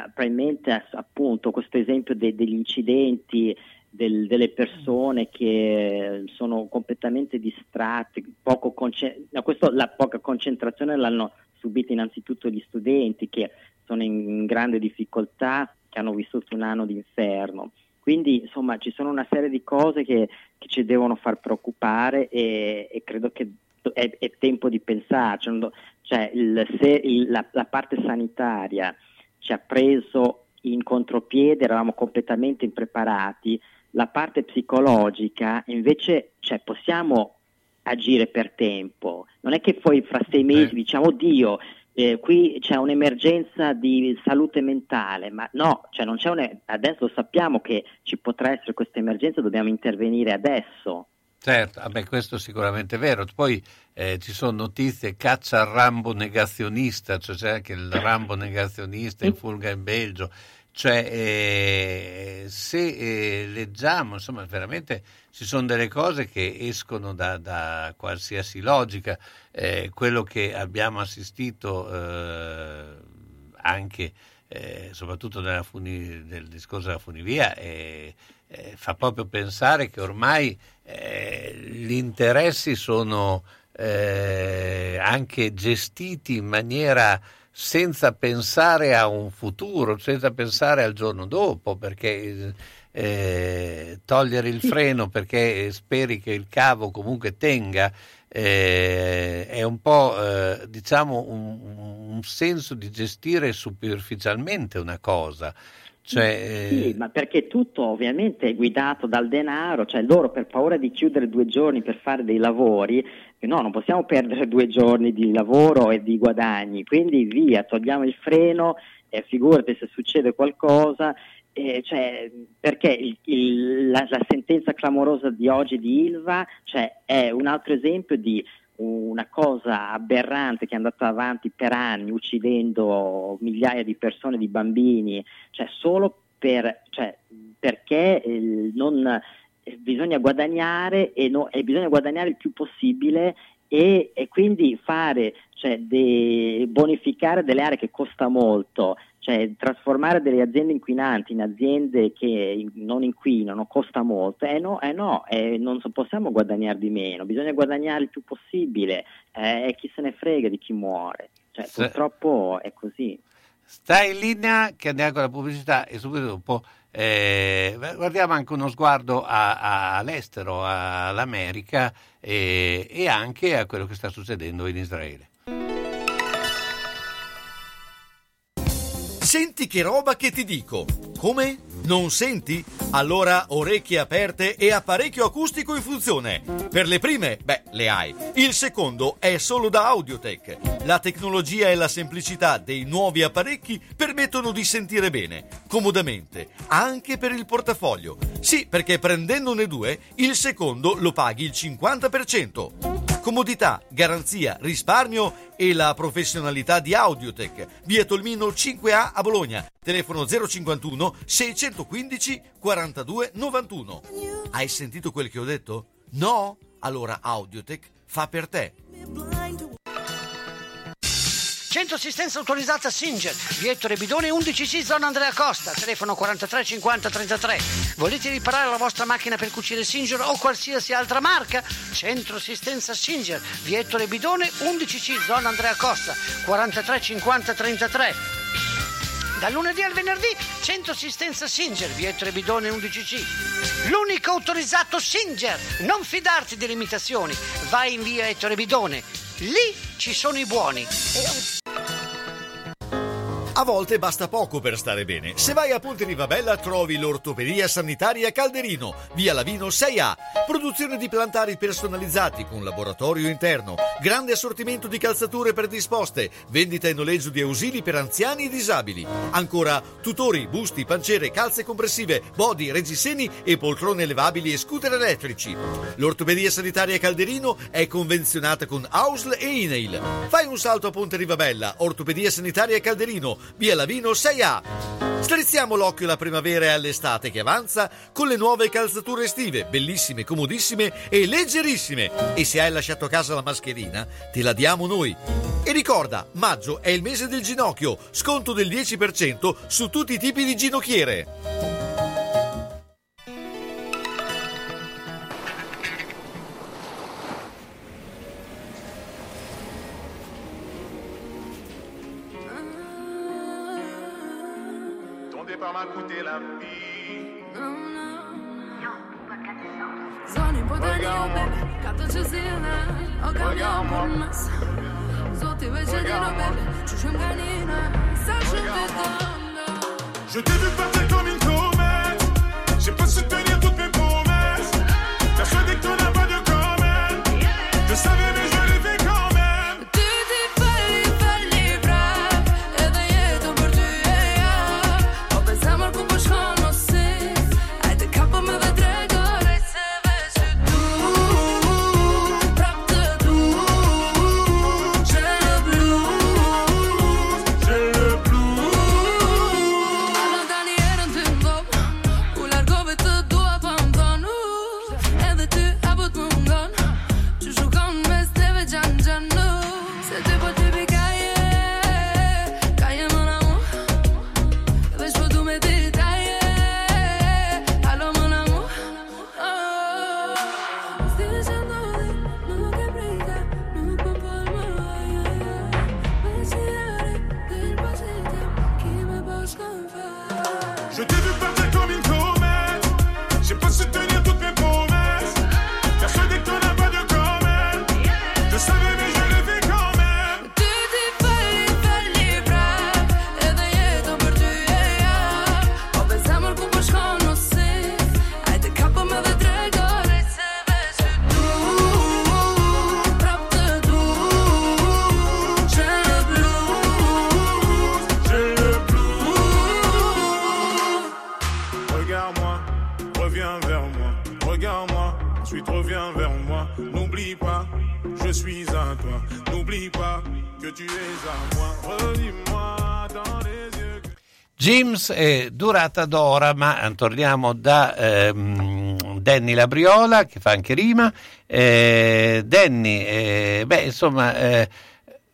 a probabilmente a, appunto questo esempio de, degli incidenti, Del, delle persone che sono completamente distratte, poco conce- no, questo, la poca concentrazione l'hanno subita innanzitutto gli studenti che sono in grande difficoltà, che hanno vissuto un anno d'inferno. Quindi insomma ci sono una serie di cose che, che ci devono far preoccupare e, e credo che è, è tempo di pensarci, cioè il, se il, la, la parte sanitaria ci ha preso in contropiede, eravamo completamente impreparati. La parte psicologica invece, cioè, possiamo agire per tempo, non è che poi fra sei mesi eh. diciamo oddio eh, qui c'è un'emergenza di salute mentale, ma no, cioè non c'è un... adesso sappiamo che ci potrà essere questa emergenza, dobbiamo intervenire adesso. Certo, vabbè, questo è sicuramente vero. Poi eh, ci sono notizie, caccia al Rambo negazionista, cioè c'è anche il Rambo negazionista in fuga in Belgio. Cioè eh, se eh, leggiamo, insomma, veramente ci sono delle cose che escono da, da qualsiasi logica. Eh, quello che abbiamo assistito eh, anche, eh, soprattutto nella funi, nel discorso della funivia, eh, eh, fa proprio pensare che ormai eh, gli interessi sono eh, anche gestiti in maniera senza pensare a un futuro, senza pensare al giorno dopo, perché eh, togliere il freno perché speri che il cavo comunque tenga, eh, è un po' eh, diciamo un, un senso di gestire superficialmente una cosa. Cioè, sì, ma perché tutto ovviamente è guidato dal denaro, cioè loro per paura di chiudere due giorni per fare dei lavori, no, non possiamo perdere due giorni di lavoro e di guadagni, quindi via, togliamo il freno e figurati se succede qualcosa, eh, cioè, perché il, il, la, la sentenza clamorosa di oggi di Ilva, cioè, è un altro esempio di una cosa aberrante che è andata avanti per anni, uccidendo migliaia di persone, di bambini, cioè solo per, cioè, perché eh, non eh, bisogna guadagnare e, no, e bisogna guadagnare il più possibile e, e quindi fare, cioè, de, bonificare delle aree che costa molto, cioè trasformare delle aziende inquinanti in aziende che non inquinano costa molto, eh no, eh no eh, non possiamo guadagnare di meno, bisogna guadagnare il più possibile eh, e chi se ne frega di chi muore, cioè, sì. Purtroppo è così. Stai in linea che andiamo con la pubblicità e subito dopo eh, guardiamo anche uno sguardo a, a, all'estero, a, all'America e, e anche a quello che sta succedendo in Israele. Senti che roba che ti dico. Come? Non senti? Allora orecchie aperte e apparecchio acustico in funzione. Per le prime, beh, le hai. Il secondo è solo da Audiotech. La tecnologia e la semplicità dei nuovi apparecchi permettono di sentire bene, comodamente, anche per il portafoglio. Sì, perché prendendone due, il secondo lo paghi il cinquanta per cento. Comodità, garanzia, risparmio e la professionalità di Audiotech. Via Tolmino cinque A a Bologna. Telefono zero cinquantuno seicentoquindici quarantadue novantuno. Hai sentito quel che ho detto? No? Allora Audiotech fa per te. Centro assistenza autorizzata Singer, via Ettore Bidone undici C, zona Andrea Costa, telefono quarantatré cinquanta trentatré. Volete riparare la vostra macchina per cucire Singer o qualsiasi altra marca? Centro assistenza Singer, via Ettore Bidone undici C, zona Andrea Costa, quarantatré cinquanta trentatré. Dal lunedì al venerdì, centro assistenza Singer, via Ettore Bidone undici C. L'unico autorizzato Singer. Non fidarti delle imitazioni. Vai in via Ettore Bidone. Lì ci sono i buoni. A volte basta poco per stare bene. Se vai a Ponte Rivabella trovi l'Ortopedia Sanitaria Calderino, via Lavino sei A. Produzione di plantari personalizzati con laboratorio interno, grande assortimento di calzature predisposte, vendita e noleggio di ausili per anziani e disabili. Ancora tutori, busti, panciere, calze compressive, body, reggiseni e poltrone elevabili e scooter elettrici. L'Ortopedia Sanitaria Calderino è convenzionata con A U S L e INAIL. Fai un salto a Ponte Rivabella, Ortopedia Sanitaria Calderino, via Lavino sei A. Strizziamo l'occhio alla primavera e all'estate che avanza con le nuove calzature estive, bellissime, comodissime e leggerissime. E se hai lasciato a casa la mascherina, te la diamo noi. E ricorda, maggio è il mese del ginocchio, sconto del dieci per cento su tutti i tipi di ginocchiere. La vie. No, no, yo, perché ti so. Sono in Podagnobe, canto Cesina, ho cambiato il massa. Zotti invece di Nobel, ci sono canina, ça je te donne. Je t'ai vu partir comme une comète, j'ai pas su tenir toutes mes promesses. Persuadé que tu n'as pas de comète, je savais mais je l'ai fait. James è durata d'ora, ma torniamo da ehm, Danny Labriola, che fa anche rima. Eh, Danny, eh, beh, insomma, eh,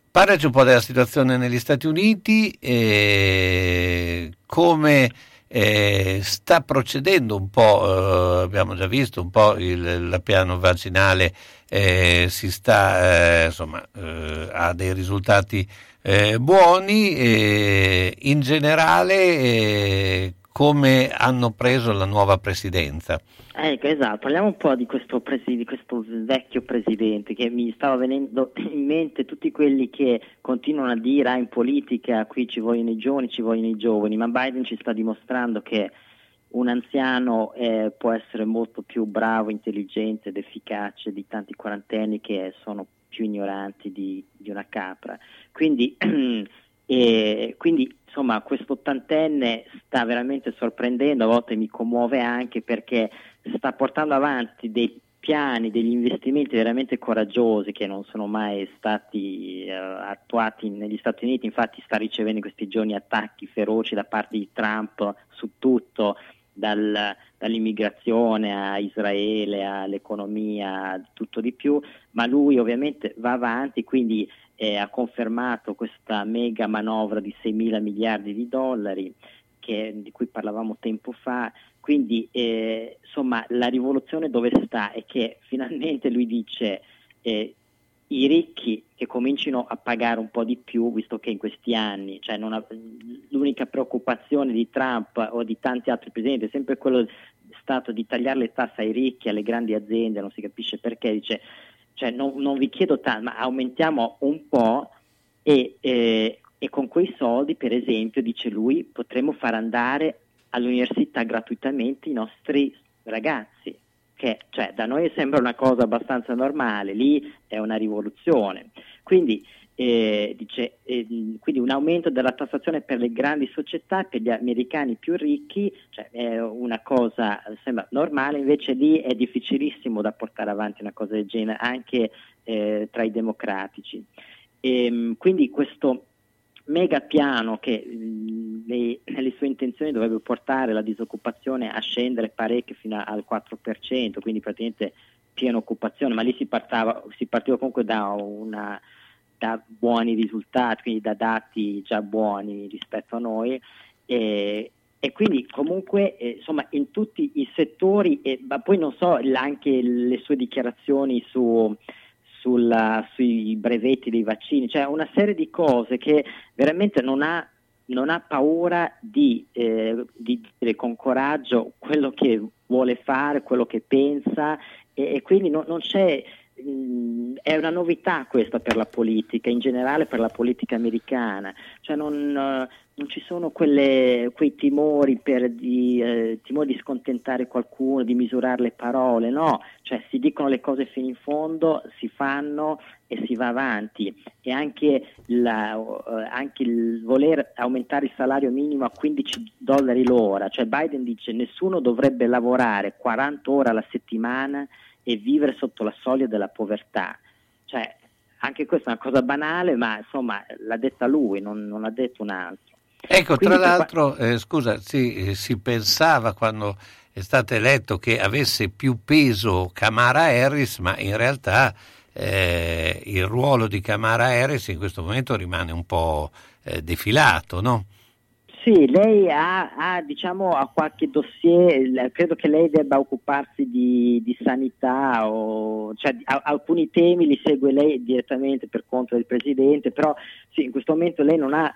parlaci un po' della situazione negli Stati Uniti, eh, come eh, sta procedendo un po', eh, abbiamo già visto un po' il, il piano vaccinale, eh, si sta, eh, insomma, eh, ha dei risultati Eh, buoni, eh, in generale, eh, come hanno preso la nuova presidenza? Ecco, esatto, parliamo un po' di questo, presi- di questo vecchio presidente, che mi stava venendo in mente tutti quelli che continuano a dire ah, in politica qui ci vogliono i giovani, ci vogliono i giovani, ma Biden ci sta dimostrando che un anziano eh, può essere molto più bravo, intelligente ed efficace di tanti quarantenni che sono più ignoranti di, di una capra. Quindi, eh, quindi insomma, questo ottantenne sta veramente sorprendendo, a volte mi commuove anche, perché sta portando avanti dei piani, degli investimenti veramente coraggiosi che non sono mai stati eh, attuati negli Stati Uniti. Infatti sta ricevendo in questi giorni attacchi feroci da parte di Trump su tutto, Dal, dall'immigrazione a Israele, all'economia, tutto di più, ma lui ovviamente va avanti, quindi eh, ha confermato questa mega manovra di sei mila miliardi di dollari che, di cui parlavamo tempo fa. Quindi eh, insomma la rivoluzione dove sta è che finalmente lui dice eh, i ricchi che comincino a pagare un po' di più, visto che in questi anni, cioè non ha, l'unica preoccupazione di Trump o di tanti altri presidenti è sempre quello stato di tagliare le tasse ai ricchi, alle grandi aziende, non si capisce perché, dice cioè non, non vi chiedo tanto, ma aumentiamo un po' e, eh, e con quei soldi, per esempio, dice lui, potremo far andare all'università gratuitamente i nostri ragazzi. Che cioè da noi sembra una cosa abbastanza normale, lì è una rivoluzione. Quindi eh, dice eh, quindi un aumento della tassazione per le grandi società, per gli americani più ricchi, cioè è una cosa sembra normale, invece lì è difficilissimo da portare avanti una cosa del genere anche eh, tra i democratici. E, quindi questo mega piano che le, nelle sue intenzioni dovrebbe portare la disoccupazione a scendere parecchio fino al quattro per cento, quindi praticamente piena occupazione, ma lì si, partava, si partiva comunque da, una, da buoni risultati, quindi da dati già buoni rispetto a noi e, e quindi comunque eh, insomma in tutti i settori, e, ma poi non so anche le sue dichiarazioni su... Sulla, sui brevetti dei vaccini, cioè una serie di cose che veramente non ha, non ha paura di, eh, di dire con coraggio quello che vuole fare, quello che pensa e, e quindi no, non c'è, mh, è una novità questa per la politica, in generale per la politica americana, cioè non, non ci sono quelle, quei timori per di, eh, timori di scontentare qualcuno, di misurare le parole, no, cioè si dicono le cose fino in fondo, si fanno e si va avanti. E anche, la, anche il voler aumentare il salario minimo a quindici dollari l'ora, cioè Biden dice nessuno dovrebbe lavorare quaranta ore alla settimana e vivere sotto la soglia della povertà, cioè anche questa è una cosa banale, ma insomma l'ha detta lui, non, non l'ha detto un altro. Ecco, quindi, tra l'altro, qua... eh, scusa, si, si pensava quando è stato eletto che avesse più peso Kamala Harris, ma in realtà eh, il ruolo di Kamala Harris in questo momento rimane un po' eh, defilato, no? Sì, lei ha, ha diciamo ha qualche dossier, credo che lei debba occuparsi di, di sanità o cioè a, alcuni temi li segue lei direttamente per conto del presidente, però sì, in questo momento lei non ha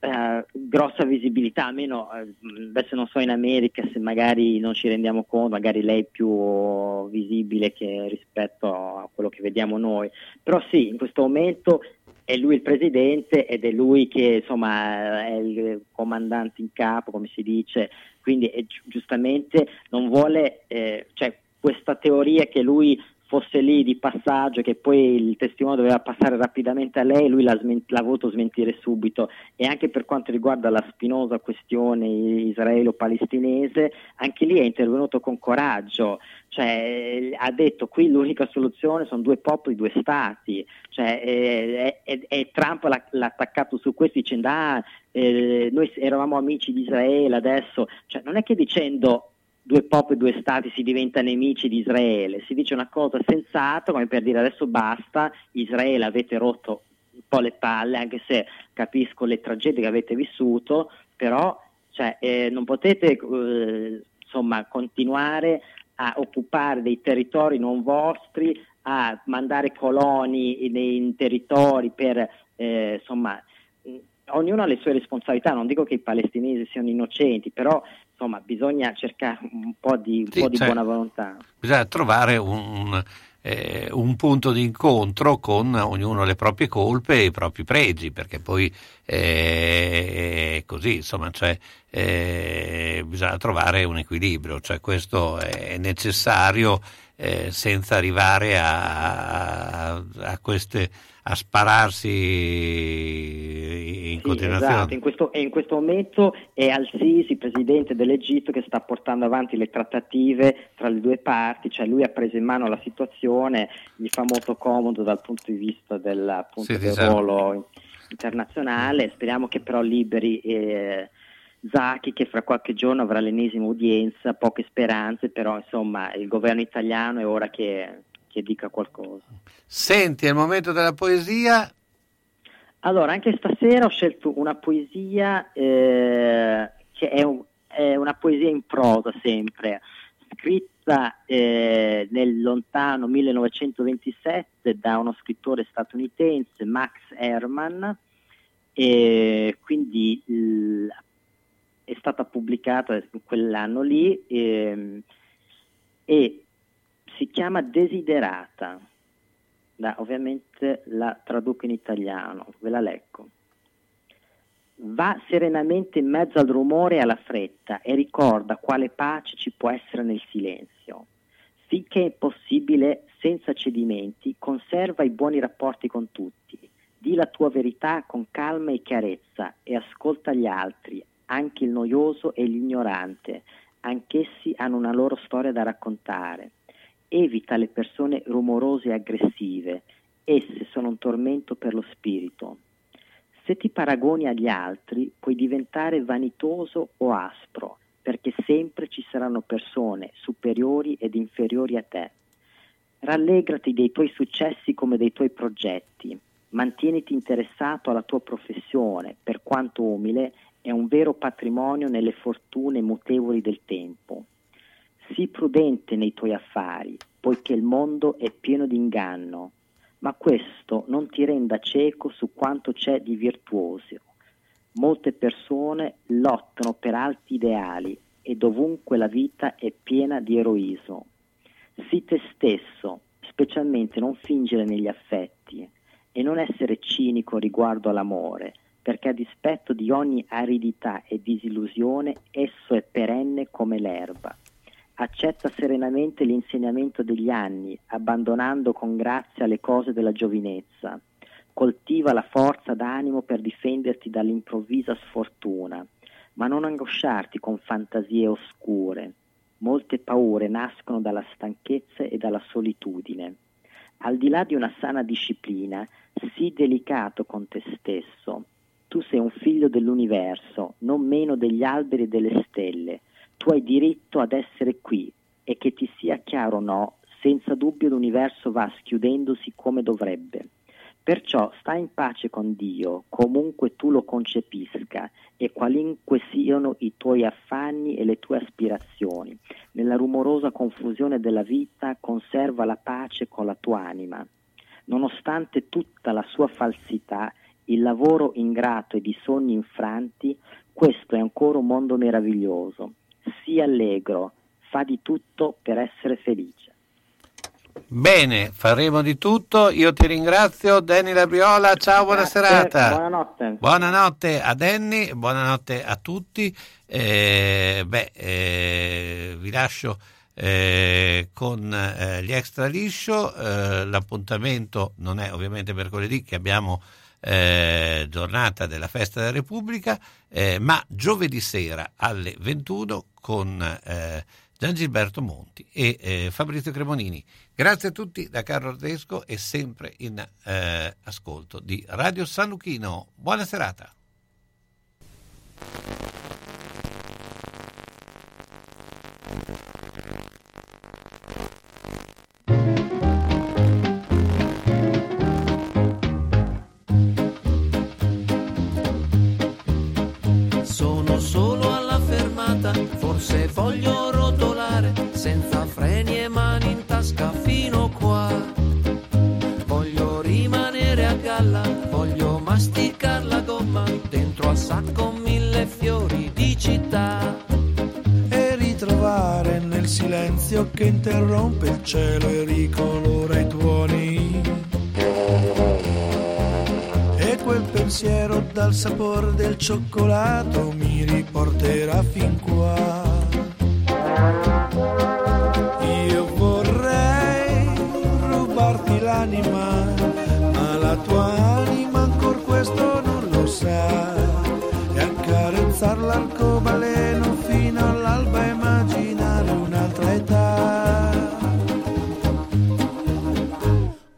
eh, grossa visibilità, almeno adesso non so in America se magari non ci rendiamo conto, magari lei è più visibile che rispetto a quello che vediamo noi, però sì, in questo momento è lui il presidente ed è lui che insomma è il comandante in capo, come si dice, quindi è, giustamente non vuole eh, cioè questa teoria che lui fosse lì di passaggio, che poi il testimone doveva passare rapidamente a lei, lui l'ha, sment- l'ha voluto smentire subito. E anche per quanto riguarda la spinosa questione israelo-palestinese, anche lì è intervenuto con coraggio, cioè ha detto qui l'unica soluzione sono due popoli, due stati, cioè e, e, e Trump l'ha, l'ha attaccato su questo dicendo ah eh, noi eravamo amici di Israele, adesso cioè non è che dicendo due popoli, due stati si diventa nemici di Israele, si dice una cosa sensata come per dire adesso basta, Israele avete rotto un po' le palle, anche se capisco le tragedie che avete vissuto, però cioè, eh, non potete eh, insomma continuare a occupare dei territori non vostri, a mandare coloni in, in territori per eh, insomma ognuno ha le sue responsabilità, non dico che i palestinesi siano innocenti, però insomma bisogna cercare un po' di, un sì, po' di cioè, buona volontà. Bisogna trovare un, eh, un punto di incontro con ognuno le proprie colpe e i propri pregi, perché poi eh, è così, insomma cioè, eh, bisogna trovare un equilibrio, cioè questo è necessario eh, senza arrivare a, a queste... a spararsi in sì, continuazione. Esatto, in questo, in questo momento è Al-Sisi, presidente dell'Egitto, che sta portando avanti le trattative tra le due parti, cioè lui ha preso in mano la situazione, gli fa molto comodo dal punto di vista del, appunto, sì, del esatto. ruolo internazionale, speriamo che però liberi eh, Zaki, che fra qualche giorno avrà l'ennesima udienza, poche speranze, però insomma il governo italiano è ora che... che dica qualcosa. Senti, è il momento della poesia. Allora, anche stasera ho scelto una poesia eh, che è, un, è una poesia in prosa sempre, scritta eh, nel lontano millenovecentoventisette da uno scrittore statunitense, Max Herrmann, e quindi il, è stata pubblicata quell'anno lì e, e si chiama Desiderata. Da, ovviamente la traduco in italiano, ve la leggo. Va serenamente in mezzo al rumore e alla fretta e ricorda quale pace ci può essere nel silenzio. Finché è possibile, senza cedimenti, conserva i buoni rapporti con tutti. Di la tua verità con calma e chiarezza e ascolta gli altri, anche il noioso e l'ignorante. Anch'essi hanno una loro storia da raccontare. Evita le persone rumorose e aggressive, esse sono un tormento per lo spirito. Se ti paragoni agli altri, puoi diventare vanitoso o aspro, perché sempre ci saranno persone superiori ed inferiori a te. Rallegrati dei tuoi successi come dei tuoi progetti, mantieniti interessato alla tua professione, per quanto umile, è un vero patrimonio nelle fortune mutevoli del tempo. Sii prudente nei tuoi affari, poiché il mondo è pieno di inganno, ma questo non ti renda cieco su quanto c'è di virtuoso. Molte persone lottano per alti ideali e dovunque la vita è piena di eroismo. Sii te stesso, specialmente non fingere negli affetti e non essere cinico riguardo all'amore, perché a dispetto di ogni aridità e disillusione esso è perenne come l'erba. Accetta serenamente l'insegnamento degli anni, abbandonando con grazia le cose della giovinezza. Coltiva la forza d'animo per difenderti dall'improvvisa sfortuna, ma non angosciarti con fantasie oscure. Molte paure nascono dalla stanchezza e dalla solitudine. Al di là di una sana disciplina, sii delicato con te stesso. Tu sei un figlio dell'universo, non meno degli alberi e delle stelle. Tu hai diritto ad essere qui e che ti sia chiaro o no, senza dubbio l'universo va schiudendosi come dovrebbe. Perciò stai in pace con Dio, comunque tu lo concepisca e qualinque siano i tuoi affanni e le tue aspirazioni. Nella rumorosa confusione della vita conserva la pace con la tua anima. Nonostante tutta la sua falsità, il lavoro ingrato ed i sogni infranti, questo è ancora un mondo meraviglioso. Sii allegro, fa di tutto per essere felice. Bene, faremo di tutto. Io ti ringrazio, Danny Labriola. Ciao, buona Grazie, serata. Buonanotte. Buonanotte a Danny, buonanotte a tutti. Eh, beh, eh, vi lascio eh, con eh, gli Extra Liscio. Eh, l'appuntamento non è ovviamente mercoledì, che abbiamo Eh, giornata della festa della Repubblica, eh, ma giovedì sera alle ventuno con eh, Gian Gilberto Monti e eh, Fabrizio Cremonini. Grazie a tutti da Carlo Orzesco e sempre in eh, ascolto di Radio San Lucchino. Buona serata. Forse voglio rotolare senza freni e mani in tasca fino qua. Voglio rimanere a galla, voglio masticare la gomma dentro al sacco mille fiori di città. E ritrovare nel silenzio che interrompe il cielo e ricolora i tuoni. E quel pensiero dal sapore del cioccolato mi riporterà fin qua. Io vorrei rubarti l'anima, ma la tua anima ancor questo non lo sa. E accarezzar l'arcobaleno fino all'alba e immaginare un'altra età.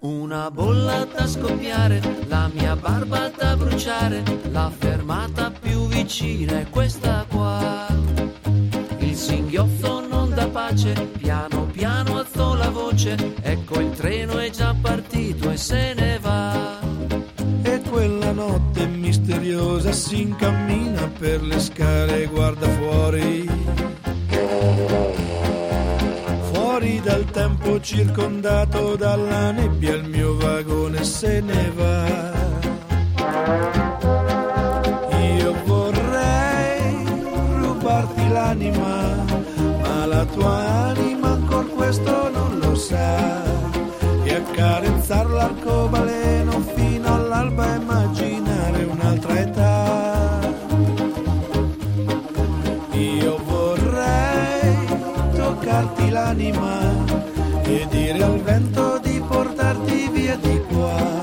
Una bolla da scoppiare, la mia barba da bruciare, la fermata più vicina è questa qua. Il singhiozzo non dà pace, piano piano alzo la voce, ecco il treno è già partito e se ne va. E quella notte noiosa, si incammina per le scale e guarda fuori. Fuori dal tempo, circondato dalla nebbia, il mio vagone se ne va. Io vorrei rubarti l'anima, ma la tua anima ancora questo non lo sa. E accarezzar l'arcobaleno fino all'alba, immaginare un'altra età. Io vorrei toccarti l'anima e dire al vento di portarti via di qua,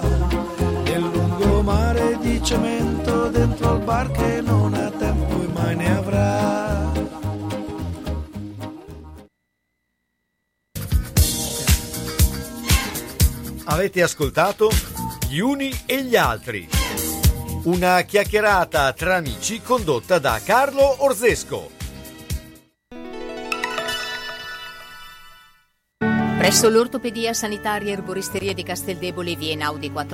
nel lungo mare di cemento dentro al bar che non ha tempo e mai ne avrà. Avete ascoltato Gli uni e gli altri, una chiacchierata tra amici condotta da Carlo Orzesco. Presso l'ortopedia sanitaria erboristeria di Casteldebole, via Einaudi quattro